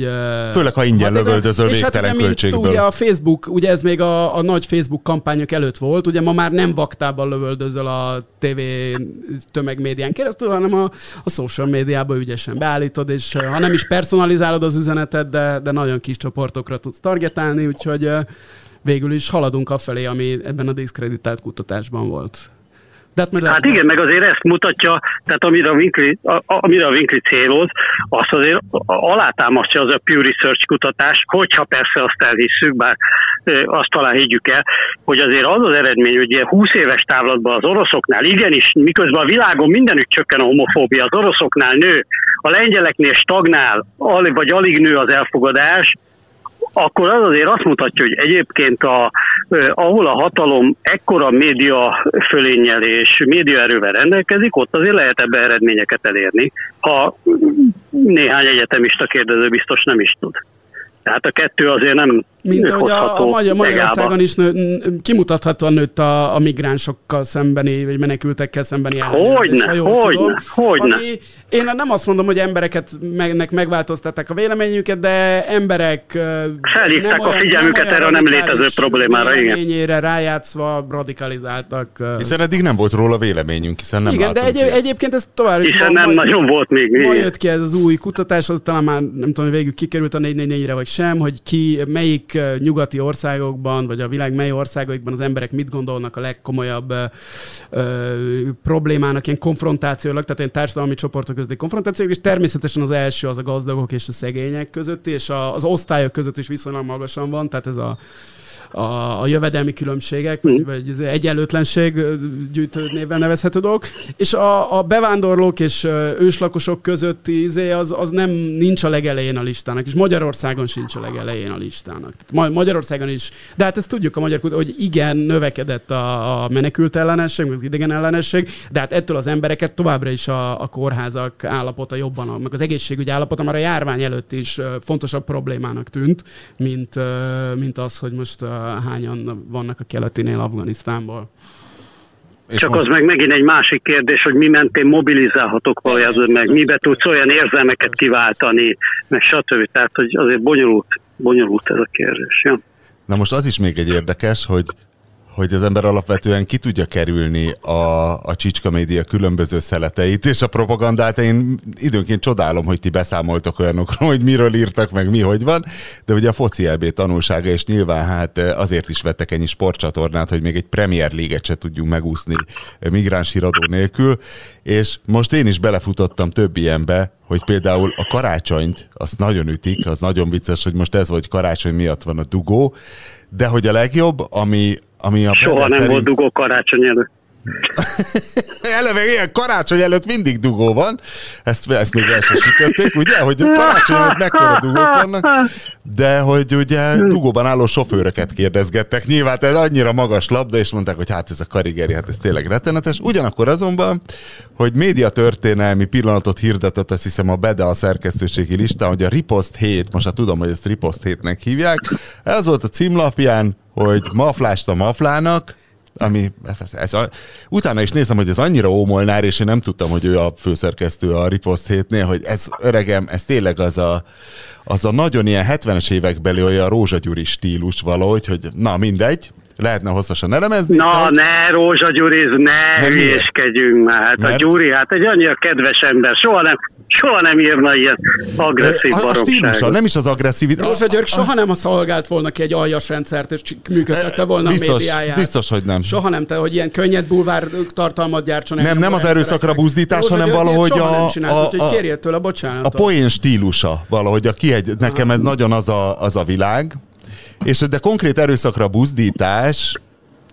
Főleg, ha ingyen hát, lövöldözöl végtelen hát, költségből. Ugye a Facebook, ugye ez még a, a nagy Facebook kampányok előtt volt, ugye ma már nem vaktában lövöldözöl a té vé tömegmédián keresztül, hanem a, a social médiába ügyesen beállítod, és ha nem is personalizálod az üzenetet, de, de nagyon kis csoportokra tudsz targetálni, úgyhogy végül is haladunk afelé, ami ebben a diszkreditált kutatásban volt. Hát lehet, igen, meg azért ezt mutatja, tehát amire a Winkler, amire a Winkler céloz, azt azért alátámasztja az a Pew Research kutatás, hogyha persze azt elhisszük, bár azt talán higgyük el, hogy azért az az eredmény, hogy ilyen húsz éves távlatban az oroszoknál igenis, miközben a világon mindenütt csökken a homofóbia, az oroszoknál nő, a lengyeleknél stagnál, vagy alig nő az elfogadás, akkor az azért azt mutatja, hogy egyébként a, eh, ahol a hatalom ekkora média fölénnyel és médiaerővel rendelkezik, ott azért lehet ebbe eredményeket elérni, ha néhány egyetemista kérdező biztos nem is tud. Tehát a kettő azért nem mint ahogy a, a Magyar, Magyarországon is nő, kimutathatóan nőtt a, a migránsokkal szembeni, vagy menekültekkel szembeni ellenőrzés. Hogyne, hogyne, hogyne. Ami, én nem azt mondom, hogy embereket meg, megváltoztatták a véleményüket, de emberek felhívták a figyelmüket erre a nem létező problémára. Igen. Rájátszva radikalizáltak. Hiszen eddig nem volt róla véleményünk, hiszen nem igen, látunk. Igen, de egy, egyébként ez tovább is. Hiszen nem majd, nagyon volt még. Majd jött ki ez az új kutatás, az talán már nem tudom, végül kikerült a négy négy négyre vagy sem, hogy ki, melyik nyugati országokban, vagy a világ mely országokban az emberek mit gondolnak a legkomolyabb ö, ö, problémának, ilyen konfrontációlag, tehát ilyen társadalmi csoportok közötti konfrontációk, és természetesen az első az a gazdagok és a szegények között, és a, az osztályok között is viszonylag magasan van, tehát ez a A, a jövedelmi különbségek, vagy, vagy az egyenlőtlenség gyűjtőnévvel nevezhető dolgok, és a, a bevándorlók és őslakosok közötti az, az nem nincs a legelején a listának, és Magyarországon sincs a legelején a listának. Tehát Magyarországon is, de hát ezt tudjuk a magyar kutatásból, hogy igen, növekedett a, a menekült ellenesség, az idegen ellenesség, de hát ettől az embereket továbbra is a, a kórházak állapota jobban, meg az egészségügy állapota már a járvány előtt is fontosabb problémának tűnt, mint, mint az, hogy most hányan vannak a keletinél Afganisztánból. Csak most... az meg megint egy másik kérdés, hogy mi mentén mobilizálhatok valójában, meg mibe tudsz olyan érzelmeket kiváltani, meg stb. Tehát, hogy azért bonyolult, bonyolult ez a kérdés. Ja? Na most az is még egy érdekes, hogy hogy az ember alapvetően ki tudja kerülni a, a csicska média különböző szeleteit, és a propagandát én időnként csodálom, hogy ti beszámoltok olyanokról, hogy miről írtak, meg mi, hogy van, de ugye a foci é bé tanulsága, és nyilván hát azért is vettek ennyi sportcsatornát, hogy még egy Premier League-et se tudjunk megúszni migráns híradó nélkül, és most én is belefutottam több ilyenbe, hogy például a karácsonyt, azt nagyon ütik, az nagyon vicces, hogy most ez vagy karácsony miatt van a dugó, de hogy a legjobb, ami Ami a soha nem szerint... volt dugó karácsony előtt. Eleve ilyen karácsony előtt mindig dugó van. Ezt, ezt még el sem sütötték, ugye? Hogy karácsony előtt mekkora dugók vannak. De hogy ugye dugóban álló sofőröket kérdezgettek. Nyilván ez annyira magas labda, és mondták, hogy hát ez a karigeri, hát ez tényleg rettenetes. Ugyanakkor azonban, hogy médiatörténelmi pillanatot hirdetett, azt hiszem a Bede a szerkesztőségi listán, hogy a Ripost hét, most hát tudom, hogy ezt Ripost hétnek hívják, ez volt a címlapján, hogy maflást a maflának, Ami, ez, ez a, utána is nézem, hogy ez annyira ómolnár, és én nem tudtam, hogy ő a főszerkesztő a Riposzt hétnél, hogy ez, öregem, ez tényleg az a, az a nagyon ilyen hetvenes évekbeli olyan rózsagyúri stílus valahogy, hogy na mindegy, lehetne hosszasan elemezni. Na, de... ne rózsagyúriz, ne hülyéskedjünk már. Hát mert... a Gyuri, hát egy annyira kedves ember, soha nem... Soha nem írna ilyen agresszív baromságot. A stílusa, nem is az agresszív. Rózsa György soha nem szolgált volna ki egy aljas rendszert, és működtette volna biztos, a médiáját. Biztos, hogy nem. Soha nem, te, hogy ilyen könnyed bulvár tartalmat gyártson. Nem, nem az erőszakra buzdítás, hanem valahogy a, a, a, a poén stílusa. Valahogy a kihegy, nekem ez nagyon az a, az a világ. És de konkrét erőszakra buzdítás...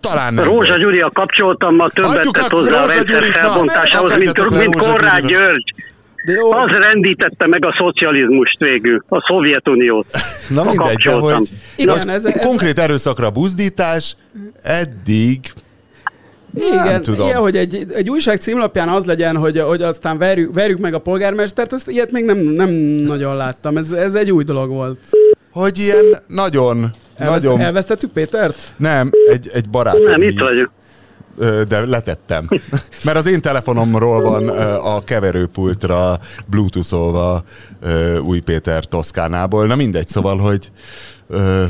Talán nem. Rózsa Gyuri-a kapcsoltam, ma többet tett hozzá a rendszer felbontásához, mint Korrágy György. Az rendítette meg a szocializmust végül, a Szovjetuniót. Na mindegy, de hogy igen, ez, ez konkrét ez... erőszakra buzdítás eddig... Igen, igen, hogy egy, egy újság címlapján az legyen, hogy, hogy aztán verjük, verjük meg a polgármestert, ezt ilyet még nem, nem nagyon láttam. Ez, ez egy új dolog volt. Hogy ilyen nagyon... Elveszt, nagyon... Elvesztettük Pétert? Nem, egy, egy barátom. Nem, itt vagyok. De letettem. Mert az én telefonomról van a keverőpultra bluetooth-olva Új Péter Toszkánából. Na mindegy, szóval, hogy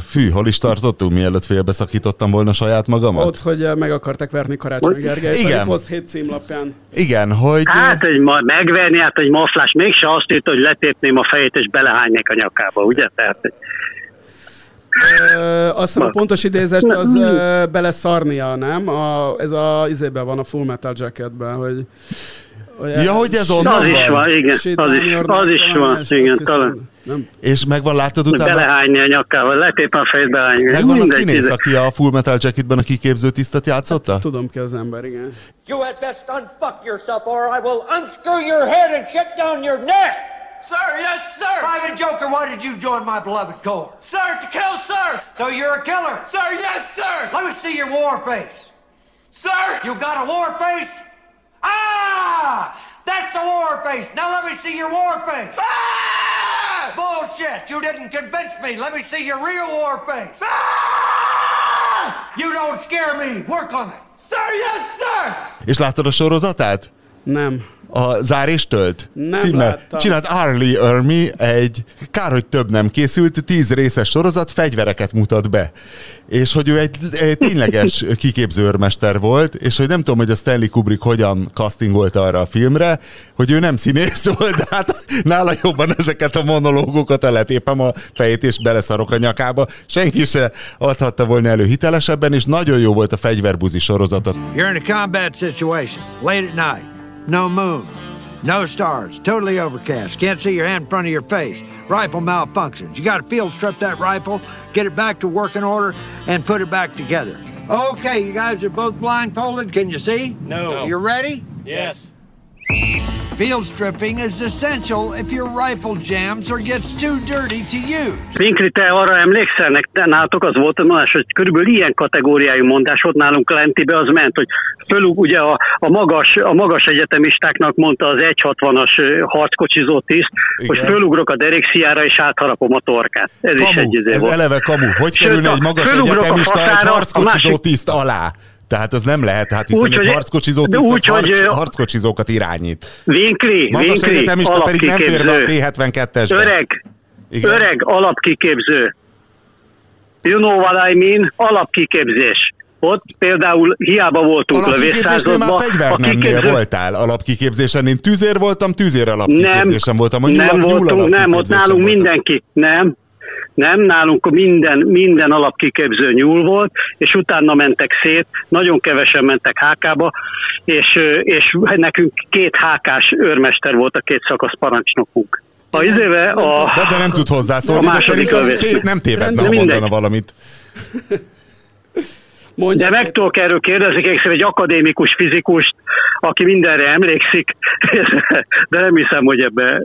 fű, hol is tartottunk, mielőtt félbeszakítottam volna saját magamat? Ott, hogy meg akartak verni Karácsony Gergelyt. Igen. A Riposzt hét címlapján. Igen, hogy... Hát, hogy ma megverni, hát, hogy maflás. Mégse azt írt, hogy letépném a fejét, és belehánynék a nyakába, ugye? Tehát... Ö, azt hiszem a pontos idézést az ö, beleszarnia, nem? A, ez a izében van, a Full Metal Jacketben, hogy... hogy ja, hogy ez onnan van? Az is van, igen. Az is, az is van, igen, talán. Nem. És megvan, látod utána... Belehányni a nyakával, letépen a fejét belehányni. Megvan a színész, aki a Full Metal Jacketben a kiképző tisztet játszotta? Hát, tudom ki az ember, igen. You had best unfuck yourself or I will unscrew your head and shut down your neck! Sir, yes, sir! Private Joker, why did you join my beloved corps? Sir, to kill, sir! So you're a killer? Sir, yes, sir! Let me see your war face. Sir! You got a war face? Ah! That's a war face! Now let me see your war face! Ah! Bullshit! You didn't convince me! Let me see your real war face! Ah! You don't scare me! Work on it! Sir, yes, sir! És láttad a sorozatát? Nem. A Zár és tölt címmel. Csinált Arlie Ermy egy, kár, hogy több nem készült, tíz részes sorozat, fegyvereket mutat be. És hogy ő egy, egy tényleges kiképző őrmester volt, és hogy nem tudom, hogy a Stanley Kubrick hogyan castingolta arra a filmre, hogy ő nem színész volt, de hát nála jobban ezeket a monológokat eletépem a fejét, és beleszarok a nyakába. Senki se adhatta volna elő hitelesebben, és nagyon jó volt a fegyverbuzi sorozata. You're in a combat situation, late at night. No moon, no stars, totally overcast. Can't see your hand in front of your face. Rifle malfunctions. You gotta field strip that rifle, get it back to working order, and put it back together. Okay, you guys are both blindfolded. Can you see? No. You're ready? Yes. Field stripping is essential if your rifle jams or gets too dirty to use. Winkler, te arra emlékszel, nektek nálatok az volt a mondás, hogy körülbelül ilyen kategóriájú mondás volt nálunk lentibe, az ment, hogy fölük ugye a, a, magas, a magas egyetemistáknak mondta az egy hatvanas harckocsizó tiszt, hogy fölugrok a deréksziára és átharapom a torkát. Ez kamu, is egy izé ez volt. Eleve kamu. Hogy kerülne egy magas egyetemista a határa, egy harckocsizó tiszt alá? Tehát ez nem lehet, hát hiszen úgy, egy harckocsizó tisztet harc, harckocsizókat irányít. Winkler, magas egyetemista pedig nem férne a té hetvenkettesbe. Öreg, igen. Öreg alapkiképző. You know what I mean? Alapkiképzés. Ott például hiába voltunk lövészázadban. Alapkiképzésnél már fegyvernemmel voltál alapkiképzésen. Én tűzér voltam, tűzér alapkiképzésen voltam. Nem, nem voltunk, nem, ott nálunk mindenki, nem. Nem, nálunk minden, minden alapkiképző nyúl volt, és utána mentek szét, nagyon kevesen mentek há ká-ba, és, és nekünk két há ká-s őrmester volt a két szakasz parancsnokunk. A izéve a... De, de nem tud hozzászólni, de szerintem tét, nem tévedne, ha mondana valamit. Mondja. De meg tudok erről kérdezni, egy akadémikus fizikust, aki mindenre emlékszik, de nem hiszem, hogy ebbe,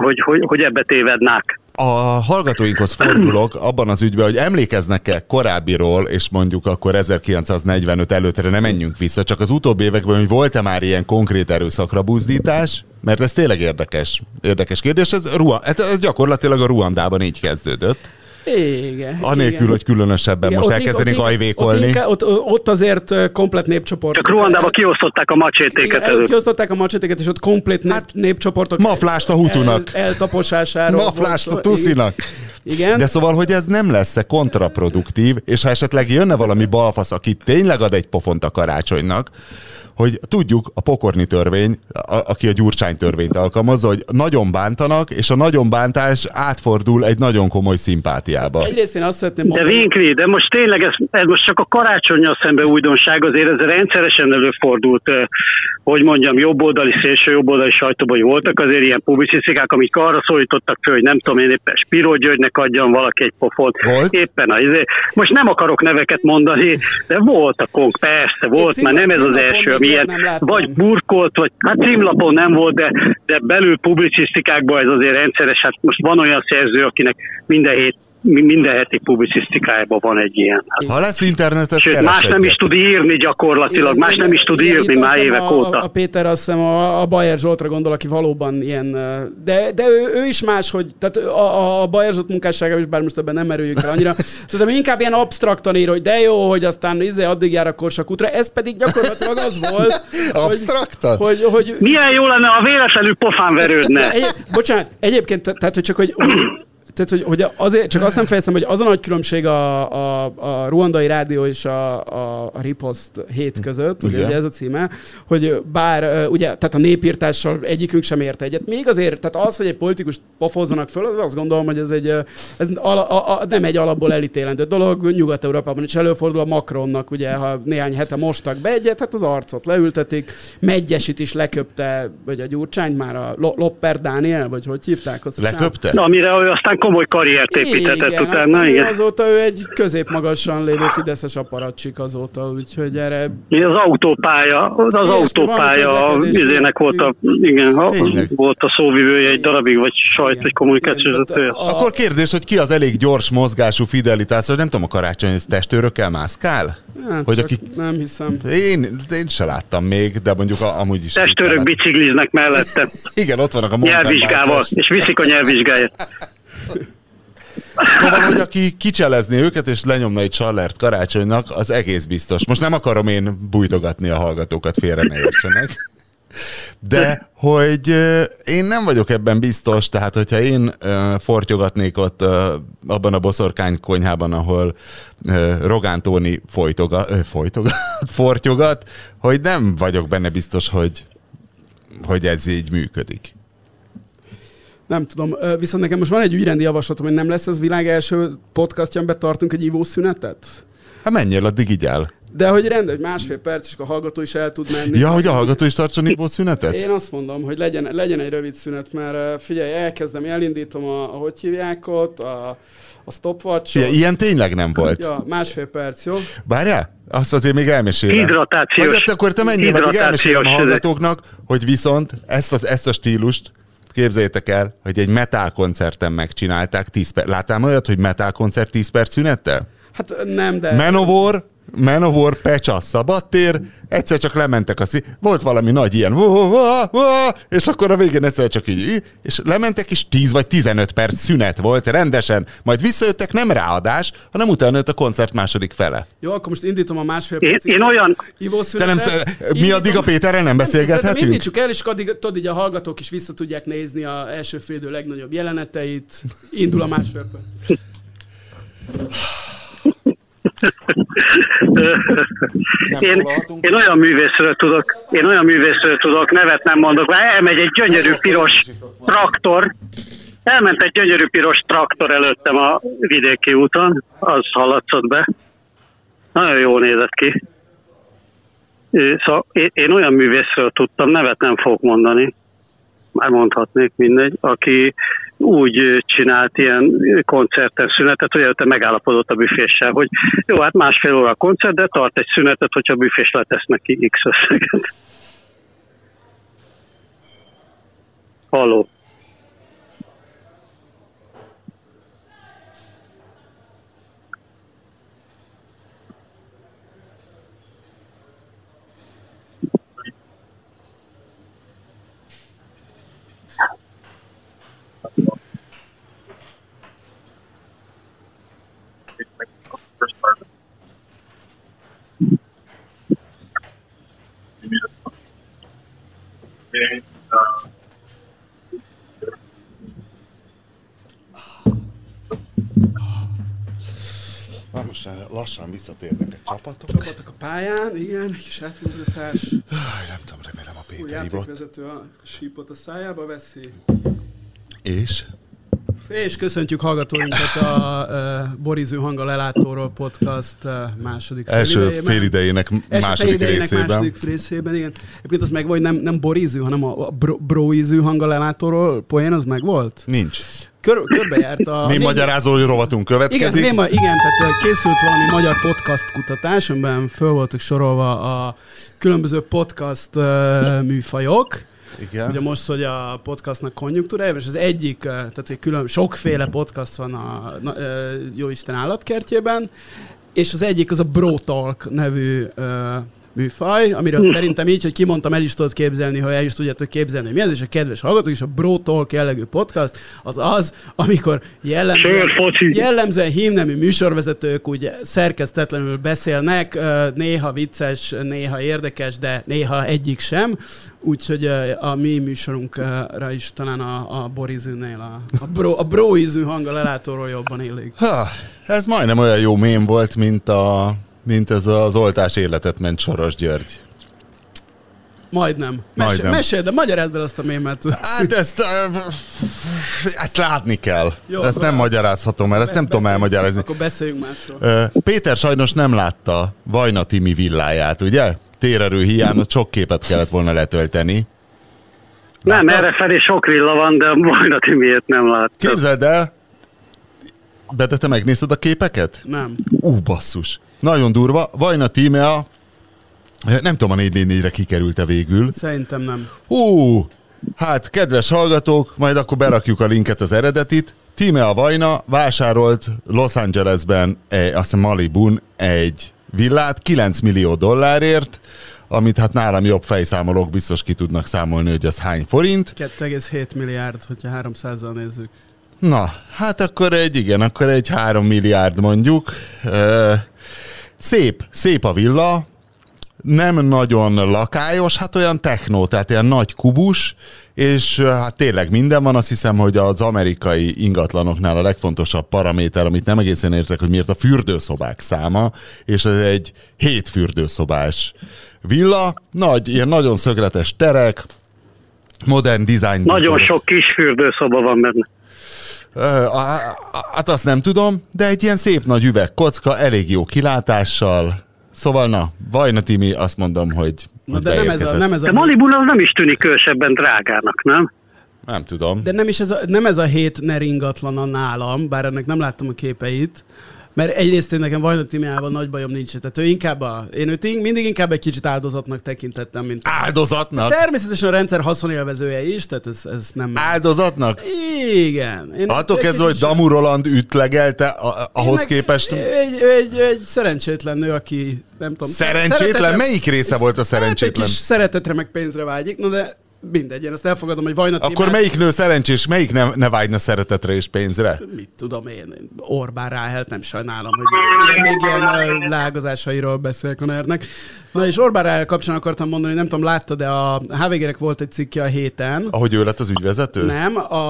hogy, hogy, hogy ebbe tévednák. A hallgatóinkhoz fordulok abban az ügyben, hogy emlékeznek-e korábbiról, és mondjuk akkor ezerkilencszáznegyvenöt előttre nem menjünk vissza, csak az utóbbi években, hogy volt-e már ilyen konkrét erőszakra buzdítás? Mert ez tényleg érdekes. Érdekes kérdés. Ez, Ruan, ez gyakorlatilag a Ruandában így kezdődött. Igen. Anélkül, igen. hogy különösebben igen, most elkezdenék ajvékolni. Ott, ott, ott azért komplet népcsoport. Csak Ruandában kiosztották a macsétéket. Kiosztották a macsétéket, és ott komplet nép, hát, népcsoportok. Maflást a Hutunak. El, eltaposásáról. Maflást a Tuszinak. Igen. De szóval, hogy ez nem lesz-e kontraproduktív, és ha esetleg jönne valami balfasz, aki tényleg ad egy pofont a karácsonynak, hogy tudjuk, a pokorni törvény, a, aki a Gyurcsány törvényt alkalmazza, hogy nagyon bántanak, és a nagyon bántás átfordul egy nagyon komoly szimpátiába. Egyrészt én azt szeretném mondani... De Winkler, de most tényleg ez, ez most csak a karácsonnyal szemben újdonság, azért ez rendszeresen előfordult, hogy mondjam, jobboldali, szélső jobboldali sajtóban voltak azért ilyen publicisztikák, amik arra szólítottak föl, hogy nem tudom én éppen Spiró Györgynek adjam valaki egy pofont. Volt? Éppen azért. Most nem akarok neveket mondani, de voltakunk, persze, volt, már nem ez az első, ilyen, vagy burkolt, vagy hát címlapon nem volt, de, de belül publicisztikákban ez azért rendszeres. Hát most van olyan szerző, akinek minden hét minden heti publicisztikájában van egy ilyen. Hát, ha lesz internetet, sőt, más egyet. nem is tud írni gyakorlatilag, igen, más nem is tud igen, írni már évek a, óta. A Péter, azt hiszem, a, a Bajer Zsoltra gondol, aki valóban ilyen, de, de ő, ő is más, hogy tehát a, a Bajer Zsolt munkássága is, bár most ebben nem merüljük rá annyira, szerintem inkább ilyen absztraktan ír, hogy de jó, hogy aztán izé addig jár a korsakutra, ez pedig gyakorlatilag az volt, absztraktan? Hogy, hogy, hogy... Milyen jó lenne, ha véletlenül pofán verődne. Egy, bocsánat, egyébként, tehát, hogy csak, hogy Tehát, hogy, hogy azért, csak azt nem fejeztem, hogy az a nagy különbség a, a, a ruandai rádió és a, a, a Ripost hét között, ugye, ugye ez a címe, hogy bár ugye, tehát a népírtással egyikünk sem ért egyet. Még azért, tehát az, hogy egy politikus pofozzanak föl, az azt gondolom, hogy ez, egy, ez ala, a, a, nem egy alapból elítélendő dolog. Nyugat-Európában is előfordul a Macronnak, ugye, ha néhány hete mostak be egyet, hát az arcot leültetik. Medgyesit is leköpte, vagy a Gyurcsányt már a Lopper Dániel, vagy hogy hívták azt? Leköpte? Na, amire ő aztán komoly karriert építetett igen, utána. Igen, azóta ő egy középmagasan lévő fideszes aparatsik azóta, úgyhogy erre... Az autópálya, az, az autópálya, a vizének volt a, igen, a, volt a szóvivője egy darabig, vagy sajt, vagy kommunikációs vezetője. Akkor kérdés, hogy ki az elég gyors mozgású fidelitás, hogy nem tudom, a karácsony testőrökkel mászkál? Hát, hogy akik... Nem hiszem. Én, én se láttam még, de mondjuk a, amúgy is... Testőrök bicikliznek mellette. Igen, ott vannak a mountain nyelvvizsgával, és viszik a nyelvvizsgáját. Szóval, hogy aki kicselezni őket és lenyomna egy sallert karácsonynak, az egész biztos. Most nem akarom én bújtogatni a hallgatókat, félre ne értsenek. De hogy én nem vagyok ebben biztos, tehát hogyha én fortyogatnék ott abban a boszorkány konyhában, ahol Rogán Tóni folytogat, folytogat, fortyogat, hogy nem vagyok benne biztos, hogy, hogy ez így működik. Nem tudom, viszont nekem most van egy ügyrendi javaslatom, hogy nem lesz ez világ első podcastján betartunk egy ivószünetet? Hát menjél, addig így el. De hogy rendben, hogy másfél perc, és a hallgató is el tud menni. Ja, hogy a hallgató is tartson ivószünetet? Én azt mondom, hogy legyen, legyen egy rövid szünet, mert figyelj, elkezdem, elindítom a, a hogy hívják ott, a, a stopwatch-ot. Ja, ilyen tényleg nem volt. Ja, másfél perc, jó? Bárjál? Azt azért még elmesélem. Hidratációs. Vagy akkor te menjél, meg elmesélem a hallgatóknak, hogy viszont ezt, az, ezt a stílust képzeljétek el, hogy egy metal koncerten megcsinálták tíz perc. Láttál olyat, hogy metal koncert tíz perc szünettel? Hát nem, de... Manowar, Manowar, Pecsa, szabadtér, egyszer csak lementek a szí... Volt valami nagy ilyen... És akkor a végén egyszer csak így... És lementek, és tíz vagy tizenöt perc szünet volt rendesen. Majd visszajöttek, nem ráadás, hanem utána jött a koncert második fele. Jó, akkor most indítom a másfél percig. Én, én olyan... Te nem sz... Mi indítom... addig a Péterrel nem beszélgethetünk? Indítsuk el, és addig, tudod, így a hallgatók is vissza tudják nézni az első fél idő legnagyobb jeleneteit. Indul a másfél perc. én, én olyan művészről tudok, én olyan művészről tudok, nevet nem mondok, már elmegy egy gyönyörű piros traktor, elment egy gyönyörű piros traktor előttem a vidéki úton, az haladszott be, nagyon jól nézett ki. Szóval én, én olyan művészről tudtam, nevet nem fogok mondani, már mondhatnék mindegy, aki úgy csinált ilyen koncerten szünetet, hogy előtte megállapodott a büféssel, hogy jó, hát másfél óra a koncert, de tart egy szünetet, hogyha a büfés letesz neki X összeget. Halló. Most lassan visszatérnek egy csapatok. A csapatok a pályán, igen, kis áthúzgatás. Nem tudom, remélem a Péter ivott. A játékvezető a sípot a szájába veszi. És? És köszöntjük hallgatóinkat a uh, Borizú hanga lelátóról podcast uh, második félidejében. Első félidejének második részében. második részében, igen. Egyébként az meg volt, nem, nem Borizú, hanem a Broizú hanga lelátóról poén, az meg volt? Nincs. Kör, körbejárt a... Mi magyarázó rovatunk következik. Igen, néma, igen, tehát készült valami magyar podcast kutatás, amiben föl voltak sorolva a különböző podcast uh, műfajok. Igen. Ugye most, hogy a podcastnak konjunktúrája, és az egyik, tehát egy külön, sokféle podcast van a na, Jóisten állatkertjében, és az egyik az a Bro Talk nevű uh, műfaj, amiről szerintem így, hogy kimondtam, el is tudod képzelni, ha el is tudjátok képzelni, hogy mi az, és a kedves hallgatók, és a Bro Talk jellegű podcast az az, amikor jellemzően, jellemzően hímnemű műsorvezetők úgy szerkesztetlenül beszélnek, néha vicces, néha érdekes, de néha egyik sem, úgyhogy a mi műsorunkra is talán a, a Borizűnél a, a, bro, a broizű hang a lelátóról jobban illik. Ha, ez majdnem olyan jó mém volt, mint a mint ez az oltás életet ment Soros György. Majdnem. Mese, Majdnem. Mesélj, de magyarázd el azt a mémet. Hát ezt, ezt látni kell. Jó, ezt nem magyarázhatom, mert ezt nem tudom elmagyarázni. Akkor beszéljünk másról. Péter sajnos nem látta Vajna Tími villáját, ugye? Térerő hiány, ott sok képet kellett volna letölteni. Láttad? Nem, erre felé sok villa van, de Vajna Tímiét nem láttam. Képzeld el, de te megnézted a képeket? Nem. Ú, basszus. Nagyon durva. Vajna Tímea, nem tudom, a négy négy négyre kikerült-e végül. Szerintem nem. Hú, hát kedves hallgatók, majd akkor berakjuk a linket az eredetit. Tímea Vajna vásárolt Los Angelesben, azt hiszem Malibun egy villát, kilenc millió dollárért, amit hát nálam jobb fejszámolók biztos ki tudnak számolni, hogy ez hány forint. kettő egész hét milliárd, hogyha háromszázzal nézzük. Na, hát akkor egy, igen, akkor egy három milliárd mondjuk. Szép, szép a villa, nem nagyon lakályos, hát olyan technó, tehát ilyen nagy kubus, és hát tényleg minden van, azt hiszem, hogy az amerikai ingatlanoknál a legfontosabb paraméter, amit nem egészen értek, hogy miért a fürdőszobák száma, és ez egy hét fürdőszobás villa, nagy, ilyen nagyon szögletes terek, modern design. Nagyon sok kis fürdőszoba van benne. Hát azt nem tudom, de egy ilyen szép nagy üvegkocka, elég jó kilátással. Szóval na, Vajna Tími, azt mondom, hogy, hogy de nem ez a, nem ez a... De Malibunál nem is tűnik különösebben drágának, nem? Nem tudom. De nem is ez a, nem ez a hét neringatlan a nálam, bár ennek nem láttam a képeit, mert egyrészt én nekem Vajna Tímiával nagy bajom nincs. Tehát ő inkább a... Én őt mindig inkább egy kicsit áldozatnak tekintettem, mint... Áldozatnak? Természetesen a rendszer haszonélvezője is, tehát ez, ez nem... Áldozatnak? Igen. Attól kezdve, hogy Damu Roland ütlegelte ahhoz meg, képest... Egy, egy, egy, egy szerencsétlen nő, aki nem tudom... Szerencsétlen? Melyik része volt a szerencsétlen? Egy kis szeretetre meg pénzre vágyik, no de... Mindegy, én ezt elfogadom, hogy Vajna Tímea... Akkor melyik nő szerencsés, melyik ne, ne vágyna szeretetre és pénzre? Mit tudom én, Orbán Ráhelt nem sajnálom, hogy még ilyen lágazásairól beszélek a nernek. Na és Orbán Ráhel kapcsán akartam mondani, nem tudom, láttad, de a há vé gének volt egy cikke a héten. Ahogy ő lett az ügyvezető? Nem, a,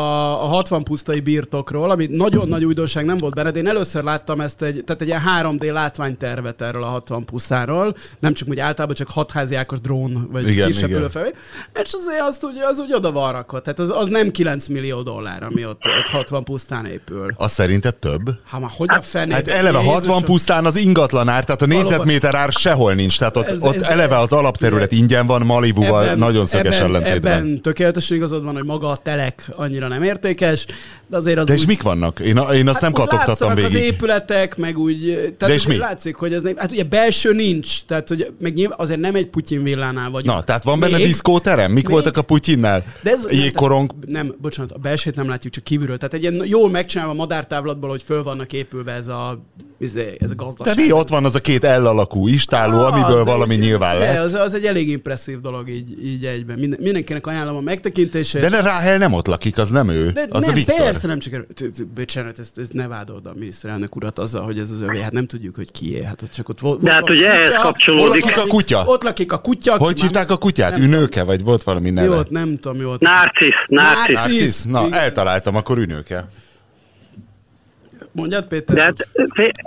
a hatvan pusztai birtokról, ami nagyon nagy újdonság nem volt benne, de én először láttam ezt, egy, tehát egy ilyen három dé látványtervet erről a hatvan puszáról, nem csak úgy általában, csak hatháziákos drón, vagy igen, kisebb ülőfelvé. És azért azt úgy, az úgy oda van rakott. Tehát az, az nem kilenc millió dollár, ami ott, ott hatvan pusztán épül. Az szerinted több? Ha már hogy a fenét? Hát eleve hatvan pusztán az ingatlan ár, tehát a négyzetméter ár sehol nincs. Tehát ott, ez, ott ez eleve az alapterület ingyen van, Malibuval nagyon szöges ebben, ellentétben. Ebben tökéletesen igazad van, hogy maga a telek annyira nem értékes, de azért az de és úgy... mik vannak? Én, én azt hát nem katogtattam végig. Az épületek, meg úgy... Tehát de és mi? Látszik, hogy ez nem... Hát ugye belső nincs, tehát hogy meg nyilván, azért nem egy Putyin villánál vagyunk. Na, tehát van benne diszkóterem? Mik voltak a Putyinnál? Jégkorong. Nem, nem, bocsánat, a belsőt nem látjuk, csak kívülről. Tehát egy ilyen jól megcsinálva a madártávlatból, hogy föl vannak épülve ez a, ez a gazdaság. De mi ott van az a két L alakú istáló, amiből valami valami nyilván lett. Az, az egy elég impresszív dolog így, így egyben. Minden, mindenkinek ajánlom a megtekintését. De ne, Ráhel nem ott lakik, az nem ő, de, az nem, a Viktor. Persze nem sikerült. Bocsánat, ezt, ezt ne vádold a miniszterelnök urat azzal, hogy ez az övé. Hát nem tudjuk, hogy kié. Hát ott csak ott volt. De hát ugye ehhez kapcsolódik. Ott lakik a kutya. Ott lakik a kutya. Hogy hívták a kutyát? Ünőke, vagy volt valami neve? Jót, nem tudom, jót. Narcisz, narcisz. Narcisz, na eltaláltam, akkor Ünőke. Mondjad, Péter. De hát,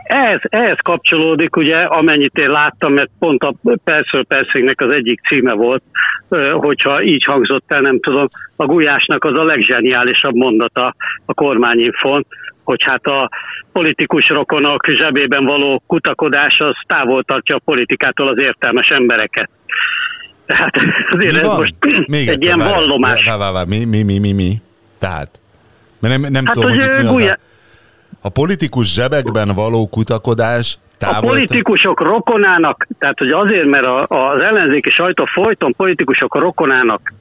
ehhez, ehhez kapcsolódik, ugye, amennyit én láttam, mert pont a Perszről Perszéknek az egyik címe volt, hogyha így hangzott el, nem tudom, a Gulyásnak az a legzseniálisabb mondata a kormányinfon, hogy hát a politikus rokonok zsebében való kutakodás az távol tartja a politikától az értelmes embereket. Tehát azért mi ez van? Most még egy ilyen vallomás. Vár, vár, vár, mi, mi, mi, mi, mi? Tehát? Mert nem, nem hát, tudom, hogy, hogy mi Gulyá... A politikus zsebekben való kutakodás távol... A politikusok rokonának, tehát hogy azért, mert az ellenzéki sajtó folyton politikusok rokonának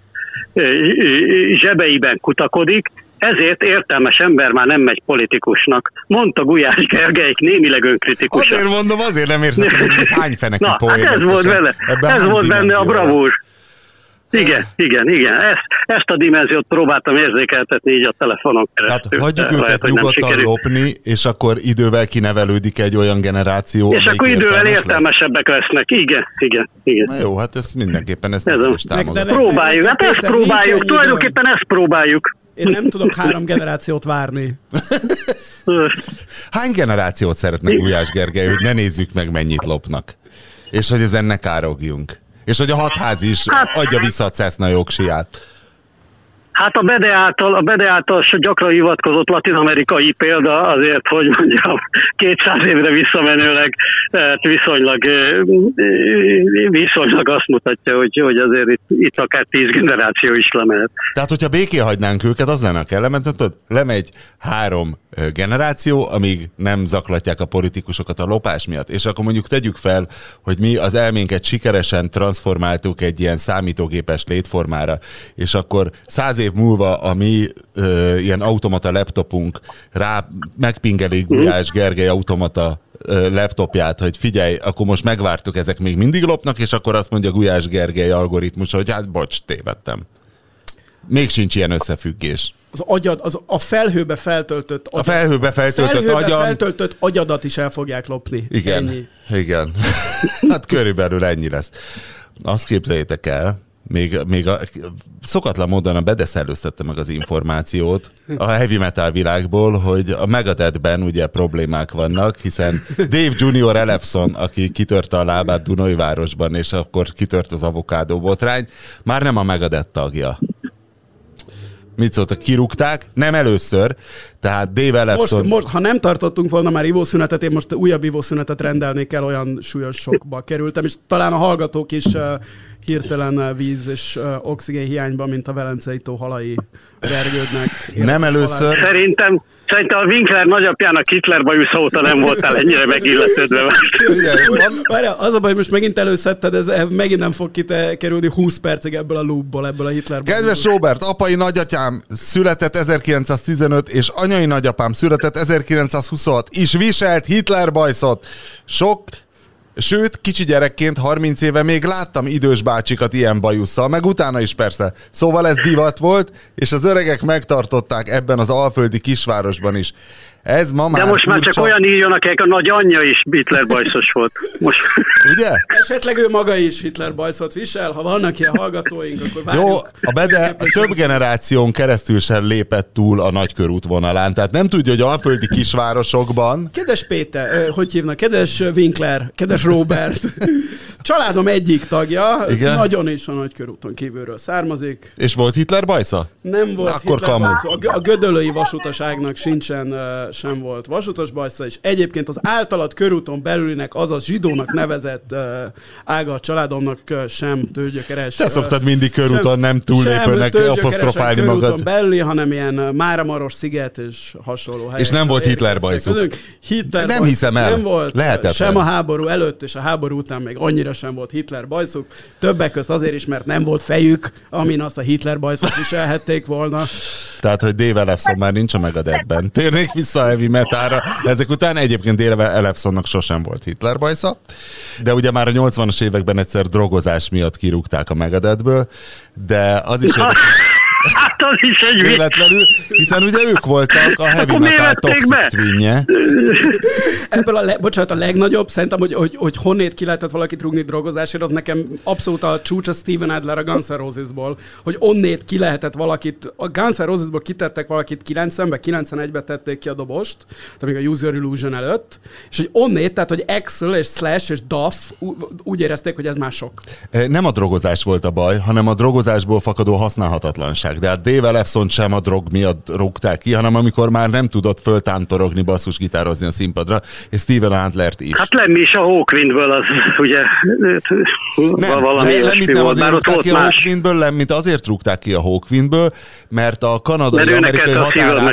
zsebeiben kutakodik, ezért értelmes ember már nem megy politikusnak. Mondta Gulyás Gergely némileg önkritikusan. Azért mondom, azért nem értettem, hogy hány fenekű na, poén. Hát ez volt, vele, ez volt benne a bravúr. Igen, igen, igen. Ezt, ezt a dimenziót próbáltam érzékeltetni így a telefonon keresztül. Tehát hagyjuk őket lehet, nyugodtan lopni, és akkor idővel kinevelődik egy olyan generáció. És akkor idővel értelmesebbek lesz. lesznek. Igen, igen, igen. Na jó, hát ezt mindenképpen ezt ez most támogatom. Próbáljuk, hát ezt próbáljuk, tulajdonképpen ezt próbáljuk. Én nem tudok három generációt várni. Hány generációt szeretne Gulyás Gergely, hogy ne nézzük meg, mennyit lopnak? És hogy ezen ne károgjunk. És hogy a hatház is adja vissza a Cessna jogsiját. Hát a Bede által, a Bede által gyakran hivatkozott latin-amerikai példa azért, hogy mondjam, kétszáz évre visszamenőleg viszonylag, viszonylag azt mutatja, hogy, hogy azért itt, itt akár tíz generáció is lemehet. Tehát, hogyha békén hagynánk őket, az lenne a kellemetlen, lemegy három generáció, amíg nem zaklatják a politikusokat a lopás miatt. És akkor mondjuk tegyük fel, hogy mi az elménket sikeresen transformáltuk egy ilyen számítógépes létformára, és akkor száz év múlva a mi ö, ilyen automata laptopunk rá megpingelik Gulyás Gergely automata ö, laptopját, hogy figyelj, akkor most megvártuk, ezek még mindig lopnak, és akkor azt mondja Gulyás Gergely algoritmusa, hogy hát bocs, tévedtem. Még sincs ilyen összefüggés. Az agyad, az a felhőbe feltöltött agyad, a felhőbe feltöltött, felhőbe agyad, feltöltött agyadat is el fogják lopni. Igen, ennyi. Igen. Hát körülbelül ennyi lesz. Azt képzeljétek el, még, még a, szokatlan módon a Bede szellőztette meg az információt a heavy metal világból, hogy a Megadethben ugye problémák vannak, hiszen Dave junior Ellefson, aki kitörte a lábát Dunajvárosban, és akkor kitört az avokádó botrány, már nem a Megadeth tagja. Mit szóltak, kirúgták, nem először, tehát Dave Ellefson... Most, most, ha nem tartottunk volna már ivószünetet, én most újabb ivószünetet rendelnék el, olyan súlyos sokba kerültem, és talán a hallgatók is uh, hirtelen uh, víz és uh, oxigén hiányban, mint a Velencei tó halai vergődnek. Nem először... Szerintem... Szerintem a Winkler nagyapjának Hitlerba üsz óta nem voltál ennyire megilletődve. Várjál, az a baj, most megint előszedted, ez megint nem fog kiterülni húsz percig ebből a loopból, ebből a Hitlerból. Kedves Robert, apai nagyatyám született ezerkilencszáztizenöt, és anyai nagyapám született ezerkilencszázhuszonhat, és viselt Hitler bajszot. Sok... Sőt, kicsi gyerekként harminc éve még láttam idős bácsikat ilyen bajusszal, meg utána is persze. Szóval ez divat volt, és az öregek megtartották ebben az alföldi kisvárosban is. Ez ma már... De most már csak csak olyan írjon, akik a nagyanyja is Hitler bajszos volt. Most... Ugye? Esetleg ő maga is Hitler bajszot visel, ha vannak ilyen hallgatóink, akkor várjuk. Jó, a Bede több generáción keresztül sem lépett túl a nagykörút vonalán, tehát nem tudja, hogy alföldi kisvárosokban... Kedves Péter, hogy hívnak? Kedves Winkler, kedves Robert. Családom egyik tagja, igen? Nagyon is a nagykörúton kívülről származik. És volt Hitler bajsza? Nem volt. Na, akkor Hitler bajsza. A, a gödölői vasutaságnak sincsen... sem volt vasutas bajsza, és egyébként az általad körúton belülinek, azaz zsidónak nevezett uh, ága a családomnak uh, sem tőzsgyökeres. Te szoktad mindig körúton sem, nem túllépőnek apostrofálni magad. Körúton belüli, hanem ilyen Máramaros sziget és hasonló helyek. És nem volt Hitler bajszuk. Hitler nem baj, hiszem el. Nem volt. Lehetetlen. Sem a háború előtt és a háború után még annyira sem volt Hitler bajszuk. Többek közt azért is, mert nem volt fejük, amin azt a Hitler bajszot viselhették volna. Tehát, hogy Dave Ellefson már nincs a Megadethben. Térnék vissza a heavy metalra. Ezek után egyébként Dave Ellefsonnak sosem volt Hitler bajsza, de ugye már a nyolcvanas években egyszer drogozás miatt kirúgták a Megadethből, de az is... Ja. Hát az is egy véletlenül, hiszen ugye ők voltak a heavy metal toxic twinje. Ebből a, le, bocsánat, a legnagyobb, szerintem, hogy, hogy, hogy honnét ki lehetett valakit rúgni drogozásért, az nekem abszolút a csúcs a Steven Adler a Guns N' Rosesból, hogy onnét ki lehetett valakit, a Guns N' Rosesból kitettek valakit kilencvenbe, kilencvenegybe tették ki a dobost, tehát még a User Illusion előtt, és hogy onnét, tehát hogy Axl és Slash és Duff úgy érezték, hogy ez már sok. Nem a drogozás volt a baj, hanem a drogozásból fakadó használhatatlanság. De hát Dave Ellefson sem a drog miatt rúgták ki, hanem amikor már nem tudott föltántorogni, basszusgitározni a színpadra, és Steven Adlert is. Hát Lemmy is a Hawkwindből az, ugye, nem, valami le, Lemmit nem azért rúgták ki a Hawkwindből, Lemmit azért rúgták ki a Hawkwindből, mert a kanadai-amerikai határán...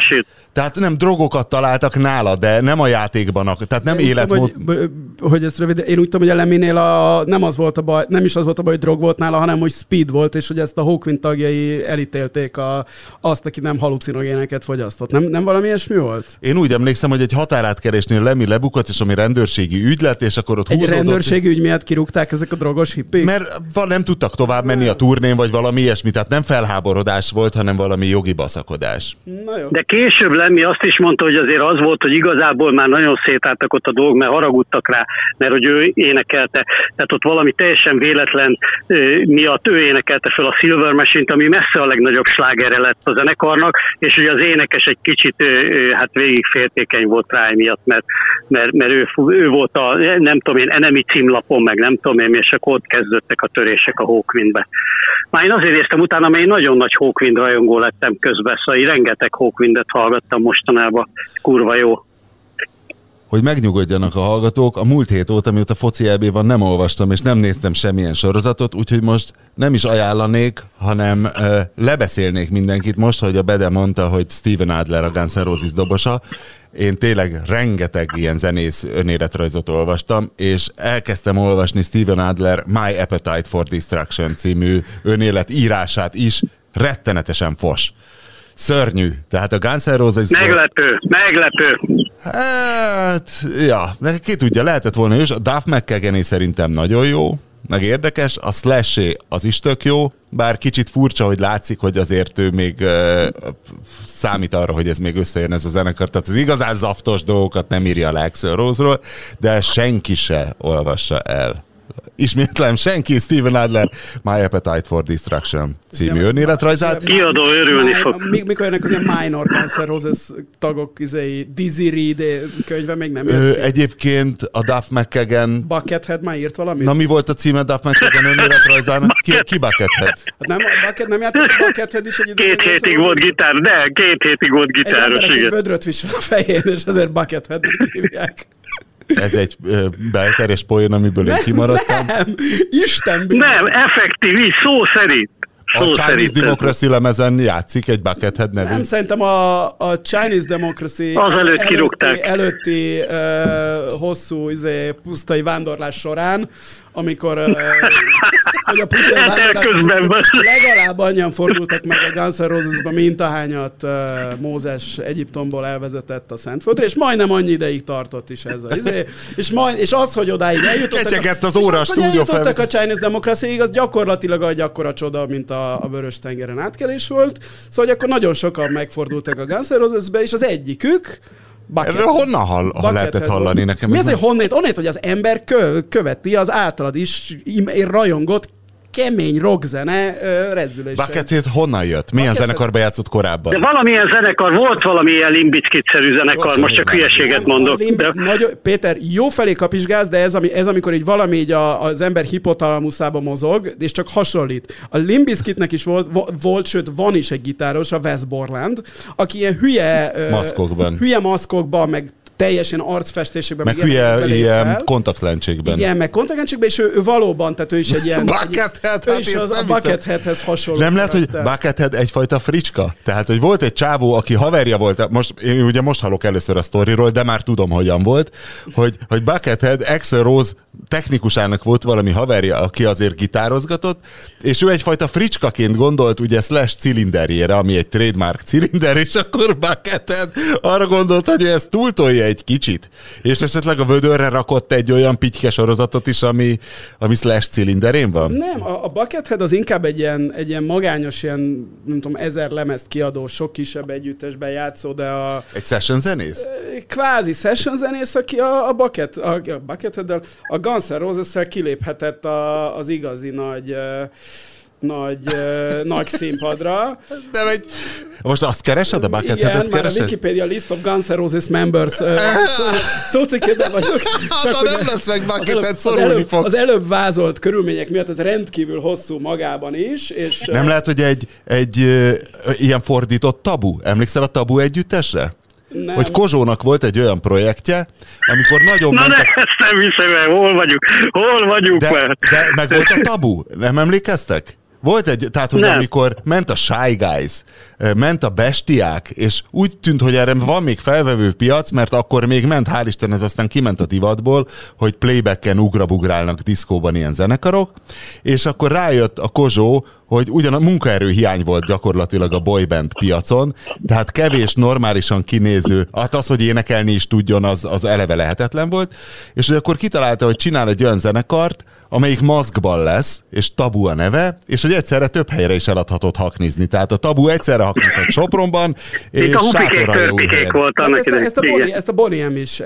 Tehát nem drogokat találtak nála, de nem a játékban, tehát nem életmód... Hogy, hogy ezt rövid, én úgy tudom, hogy a Lemmynél a, nem, az volt a baj, nem is az volt a baj, hogy drog volt nála, hanem hogy speed volt, és hogy ezt a Hawkwind tagjai elítélték a, azt, aki nem halucinogéneket fogyasztott. Nem, nem valami ilyesmi volt? Én úgy emlékszem, hogy egy határátkerésnél Lemmy lebukott, és ami rendőrségi ügy lett, és akkor ott egy húzódott... Egy rendőrségi ügy miatt kirúgták ezek a drogos hippik? Mert nem tudtak tovább menni a turnén, vagy valami ilyesmi, tehát nem felháborodás volt, hanem valami jogi baszakodás. Na jó. De később Lemmy azt is mondta, hogy azért az volt, hogy igazából már nagyon szétálltak ott a dolgok, mert haragudtak rá, mert hogy ő énekelte. Tehát ott valami teljesen véletlen miatt ő énekelte fel a Silver Machine-t, ami messze a legnagyobb slágere lett a zenekarnak, és hogy az énekes egy kicsit hát végig féltékeny volt rá miatt, mert, mert, mert ő, ő volt a, nem tudom én, enemi címlapon, meg nem tudom én, és akkor ott kezdődtek a törések a Hawkwindbe. Már én azért néztem utána, mert én nagyon nagy Hawkwind rajongó lettem közben, szóval én rengeteg Hawkwindet hallgattam mostanában, kurva jó. Hogy megnyugodjanak a hallgatók, a múlt hét óta, mióta foci é bé van, nem olvastam, és nem néztem semmilyen sorozatot, úgyhogy most nem is ajánlanék, hanem ö, lebeszélnék mindenkit most, hogy a Bede mondta, hogy Steven Adler a Guns N' Roses dobosa. Én tényleg rengeteg ilyen zenész önéletrajzot olvastam, és elkezdtem olvasni Steven Adler My Appetite for Destruction című önélet írását is, rettenetesen fos. Szörnyű. Tehát a Guns N' Roses... Meglepő, meglepő. Hát, ja, ki tudja, lehetett volna is. A Duff McKagan szerintem nagyon jó, meg érdekes. A Slash-é az is tök jó, bár kicsit furcsa, hogy látszik, hogy azért ő még uh, számít arra, hogy ez még összejön ez a zenekar. Tehát az igazán zaftos dolgokat nem írja le Axl Rose-ról, de senki se olvassa el. Ismétlem, senki, Steven Adler My Appetite for Destruction című önéletrajzát. Kiadó örülni fog. Mikor jönnek az ilyen minor Guns N' Roses tagok, izé, Dizzy Reed könyve még nem jött. Egyébként a Duff McKagan... Buckethead már írt valamit? Na mi volt a címe Duff McKagan önéletrajzának? Ki, ki Buckethead? Hát nem, Bucket, nem játszott a Buckethead is? Egy két hétig volt gitár, de két hétig volt gitáros. Egy vödröt visel a fején, és azért Buckethead hívják. Ez egy ö, belterjes poén, amiből nem, én kimaradtam. Nem, Isten bizony. Nem, effektív, szó szerint. Szó a Chinese Democracy lemezen játszik egy Buckethead nevű. Nem, szerintem a, a Chinese Democracy az előtt előtti, kirúgták. előtti ö, hosszú izé, pusztai vándorlás során, amikor ö, hogy a pusztai vándorlás legalább annyian fordultak meg a Guns N' Rosesba, mint ahányat ö, Mózes Egyiptomból elvezetett a Szentföldre, és majdnem annyi ideig tartott is ez az izé, és, majd, és az, hogy odáig eljutottak, a, az óra és az, hogy eljutottak fel... a Chinese Democracyig, az gyakorlatilag egy akkora csoda, mint a a Vörös-tengeren átkelés volt, szóval akkor nagyon sokan megfordultak a Guns N' Rosesbe, és az egyikük Bucket. Erről honnan hall, ha lehetett hallani nekem? Mi azért honnét? Honnét, hogy az ember kö, követi az általad is rajongott kemény rockzene rezdülésen. Buckethead honnan jött? Milyen Buckethead? Zenekarba játszott korábban? De valamilyen zenekar, volt valamilyen Limbickit-szerű zenekar, jó, most csak hülyeséget mondok. Limb... De... Nagy... Péter, jó felé kap is gáz, de ez, ez amikor így valami így a, az ember hipotalamuszába mozog, és csak hasonlít. A Limbickitnek is volt, volt, sőt van is egy gitáros, a West Borland, aki ilyen hüye maszkokban, hülye maszkokban meg teljesen arcfestésében. Meg hülye ilyen kontaktlencsékben. Igen, meg kontaktlencsékben, és ő, ő valóban, tehát ő is egy ilyen... Buckethead? Hát is az a Bucketheadhez hasonló. Nem lehet, hogy Buckethead egyfajta fricska? Tehát, hogy volt egy csávó, aki haverja volt, most, én ugye most hallok először a sztoriról, de már tudom, hogyan volt, hogy, hogy Buckethead ex-Rose technikusának volt valami haverja, aki azért gitározgatott, és ő egyfajta fricskaként gondolt, ugye slash cilinderjére, ami egy trademark cilinder, és akkor Buckethead arra gondolt, hogy ezt túltolja egy kicsit. És esetleg a vödörre rakott egy olyan pityke sorozatot is, ami, ami slash cilinderén van? Nem, a, a Buckethead az inkább egy ilyen, egy ilyen magányos, ilyen, nem tudom, ezer lemezt kiadó, sok kisebb együttesben játszó, de a... Egy session zenész? Kvázi session zenész, aki a, a, Bucket, a, a Buckethead-del, a Guns N' Roses-szel kiléphetett a, az igazi nagy... nagy, euh, nagy színpadra. Nem egy... Most azt keresed, a Bucketheadet keresed? Igen, már a Wikipedia list of Guns N' Roses members szócikében vagyok. Hát nem lesz meg Buckethead, szorulni fogsz. Az előbb vázolt körülmények miatt ez rendkívül hosszú magában is. És nem lehet, hogy egy, egy ilyen fordított Tabu? Emlékszel a Tabu együttesre? Nem. Hogy Kozsónak volt egy olyan projektje, amikor nagyon... Na mentek... ne, ezt nem hiszem el, hol vagyunk, hol vagyunk de, már. De meg volt a Tabu, nem emlékeztek? Volt egy, tehát, hogy nem. Amikor ment a Shy Guys, ment a Bestiák, és úgy tűnt, hogy erre van még felvevő piac, mert akkor még ment, hál' Isten, ez aztán kiment a divatból, hogy playbacken ugrabugrálnak diszkóban ilyen zenekarok, és akkor rájött a Kozsó, hogy ugyan a munkaerőhiány volt gyakorlatilag a boyband piacon, tehát kevés normálisan kinéző, hát az, hogy énekelni is tudjon, az, az eleve lehetetlen volt, és hogy akkor kitalálta, hogy csinál egy olyan zenekart, amelyik maszkban lesz, és Tabu a neve, és hogy egyszerre több helyre is eladhatott haknizni. Tehát a Tabu egyszerre haknizhat Sopronban, és Sátoraljóhelyen. Hát ezt, ezt a Boniem is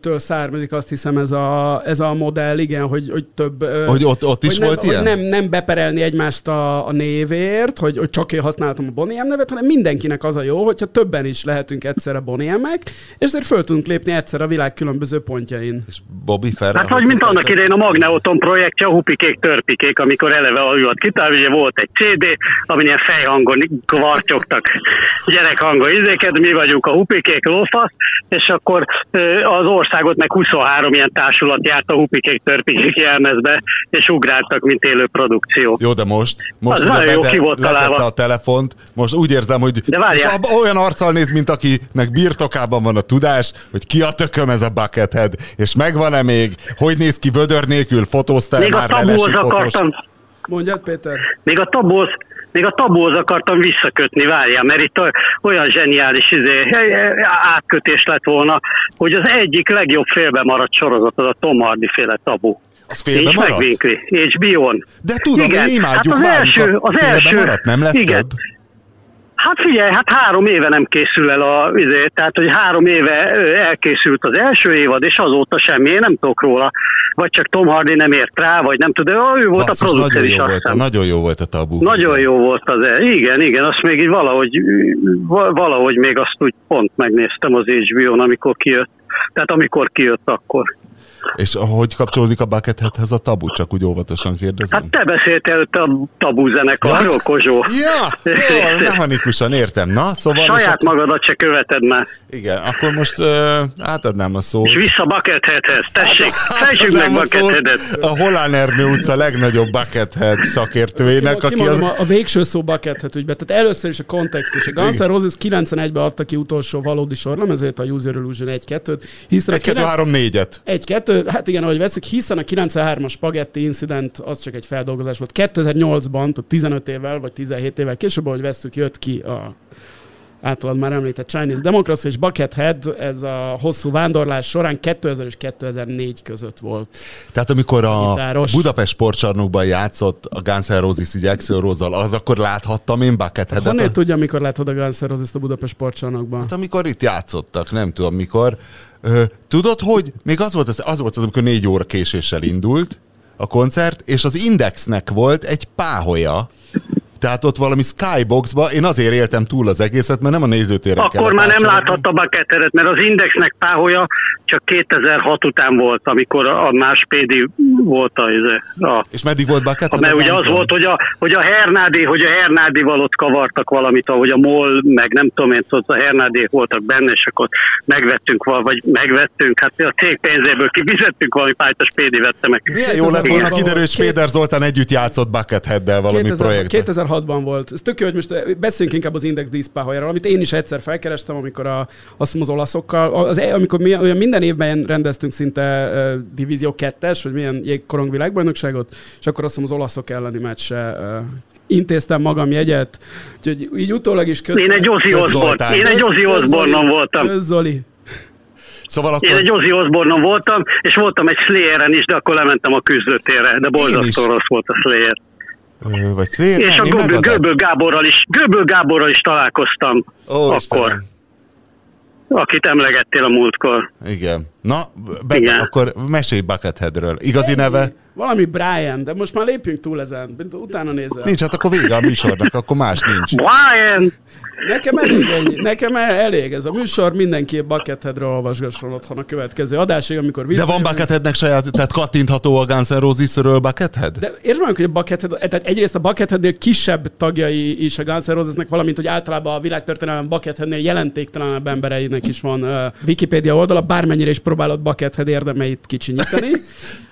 től származik, azt hiszem ez a, ez a modell, igen, hogy, hogy több... Hogy ott, ott is hogy volt nem, ilyen? Nem, nem beperelni egymást a, a névért, hogy, hogy csak én használtam a Boniem nevet, hanem mindenkinek az a jó, hogyha többen is lehetünk egyszerre Boniemek, és ezért föl tudunk lépni egyszerre a világ különböző pontjain. És Bobby Ferrer... Hát, hogy mint annak idején a Magneoton projektje a Hupikék-törpikék, amikor eleve alulat kitálni, ugye volt egy cé dé, amin ilyen fejhangon kvartyogtak gyerekhangon izéket, mi vagyunk a Hupikék lófasz, és akkor az országot meg huszonhárom ilyen társulat járt a Hupikék-törpikék jelmezbe, és ugráltak, mint élő produkció. Jó, de most, most nagyon jó ki volt találva a telefont, most úgy érzem, hogy olyan arccal néz, mint akinek birtokában van a tudás, hogy ki a tököm ez a Buckethead, és megvan-e még, hogy néz ki vödör nélkül, fotóztál még már velesi fotós. Mondjad, Péter. Még a Tabóz, még a Tabóz akartam visszakötni, várjál, mert itt olyan zseniális izé, átkötés lett volna, hogy az egyik legjobb félbe maradt sorozat az a Tom Hardy féle Tabu. Az félbe nincs maradt? Nincs megvinkli, há bé ó-n. De tudom, igen. Én imádjuk, hát az első, az első, maradt, nem lesz igen. Több? Hát figyelj, hát három éve nem készül el a, tehát hogy három éve elkészült az első évad, és azóta semmi, én nem tudok róla. Vagy csak Tom Hardy nem ért rá, vagy nem tud, de ő volt basszus, a producer is. Volt, nagyon jó volt a Tabu. Nagyon jó volt az el. Igen, igen, azt még így valahogy, valahogy még azt úgy pont megnéztem az há bé ó-n, amikor kijött. Tehát amikor kijött, akkor. És hogy kapcsolódik a Bucketheadhez a Tabu? Csak úgy óvatosan kérdezem. Hát te beszéltél a Tabu zenekarról, Kozsó. Ja, jól, mechanikusan értem. Na, szóval saját magadat se követed már. Igen, akkor most uh, átadnám a szót. És vissza Bucketheadhez, tessék, fejtsük meg Bucketheadet. A Holán Ernő utca legnagyobb Buckethead szakértőjének. Ki, aki kimondom, az... a végső szó Buckethead ügyben. Tehát először is a kontextus. A Guns N' Roses kilencvenegyben adta ki utolsó valódi sorlemezét, a User Illusion egy kettőt. egy kettő három négyet. egy kettő. Hát igen, ahogy veszük, hiszen a kilencvenhármas spagetti incident az csak egy feldolgozás volt. kétezer-nyolcban, tehát tizenöt évvel vagy tizenhét évvel később, ahogy veszük, jött ki a általad már említett Chinese Democracy, és Buckethead ez a hosszú vándorlás során kétezer és kétezer-négy között volt. Tehát amikor a gitáros. Budapest sportcsarnokban játszott a Guns N' Roses így Action Rose-al, az akkor láthattam én Bucketheadet? Honnél a... tudja, mikor láthat a Guns N' Roses-t a Budapest sportcsarnokban? Hát amikor itt játszottak, nem tudom mikor. Tudod, hogy még az volt az, az, volt az amikor négy óra késéssel indult a koncert, és az Indexnek volt egy páholya, Tehát ott valami skyboxba, én azért éltem túl az egészet, mert nem a nézőtéren kellett. Akkor már nem láthatta a Bucketheadet, mert az Indexnek páholya csak kétezer-hat után volt, amikor a más Pédi volt a... a És meddig volt Buckethead? Mert ugye az volt, hogy a, hogy a Hernádi, hogy a Hernádival ott kavartak valamit, ahogy a MOL, meg nem tudom én, szóval a Hernádi voltak benne, és akkor megvettünk val, vagy megvettünk, hát a cég pénzéből kifizettünk valami pályát, a Pédi vette meg. Milyen jó lett volna kiderül, hogy Péder Zoltán együtt játszott Bucketheaddel valami projektet. kétezer-hatban volt. Ez tök jó, hogy most beszéljünk inkább az Index díszpáhajáról, amit én is egyszer felkerestem, amikor a, azt az olaszokkal, az, amikor mi, olyan minden évben rendeztünk szinte uh, divízió kettes, hogy milyen jégkorong világbajnokságot, és akkor azt az olaszok elleni meccse uh, intéztem magam jegyet. Úgyhogy így utólag is köszönöm. Én egy Ozzy Osbourne. Én egy Ozzy Osbourne voltam. Kösz, Zoli. Szóval akkor... Én egy Ozzy Osbourne voltam, és voltam egy Slayeren is, de akkor lementem a küzdőtérre, de borzasztó rossz volt a Slayer. Vagy Slayer? És nem, a Göböl Gáborral is, Göböl Gáborral is találkoztam Ó, akkor. Istenem. Akit emlegettél a múltkor. Igen. Na, be, Igen. akkor mesélj Bucketheadről. Igazi neve? Valami Brian, de most már lépjünk túl ezen. Utána nézel. Nincs, hát akkor vége a műsornak, akkor más nincs. Brian! Nekem elég, ennyi, nekem elég ez a műsor, mindenki Bucketheadről olvasgasson otthon a következő adásig, amikor vissza. De van Bucketheadnek saját, tehát kattintható a Guns N' Roses-ről Buckethead? De értsd meg, hogy a Buckethead, tehát egyrészt a Bucketheadnél kisebb tagjai is a Guns N' Roses-nek, valamint, hogy általában a világtörténelem Bucketheadnél jelentéktelenebb embereinek is van uh, Wikipedia oldala, bármennyire is próbálod Buckethead érdemeit kicsinyíteni.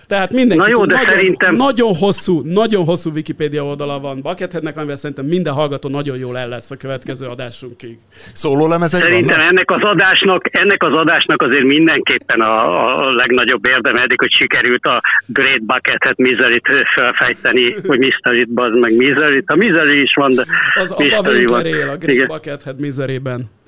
Tehát mindenki Na jó, tud, nagyon, szerintem... nagyon hosszú, nagyon hosszú Wikipedia oldala van Bucketheadnek, amivel szerintem minden hallgató nagyon jól el lesz a következő adásunkig. Szólólemezek vannak? Szerintem ennek az, adásnak, ennek az adásnak azért mindenképpen a, a legnagyobb érdeme eddig, hogy sikerült a Great Buckethead Misery-t felfejteni, hogy Misery-t, bazd meg Misery-t. A Misery is van, de az, Misery a, a Winkler van. Él a Great Igen. Buckethead Misery-ben.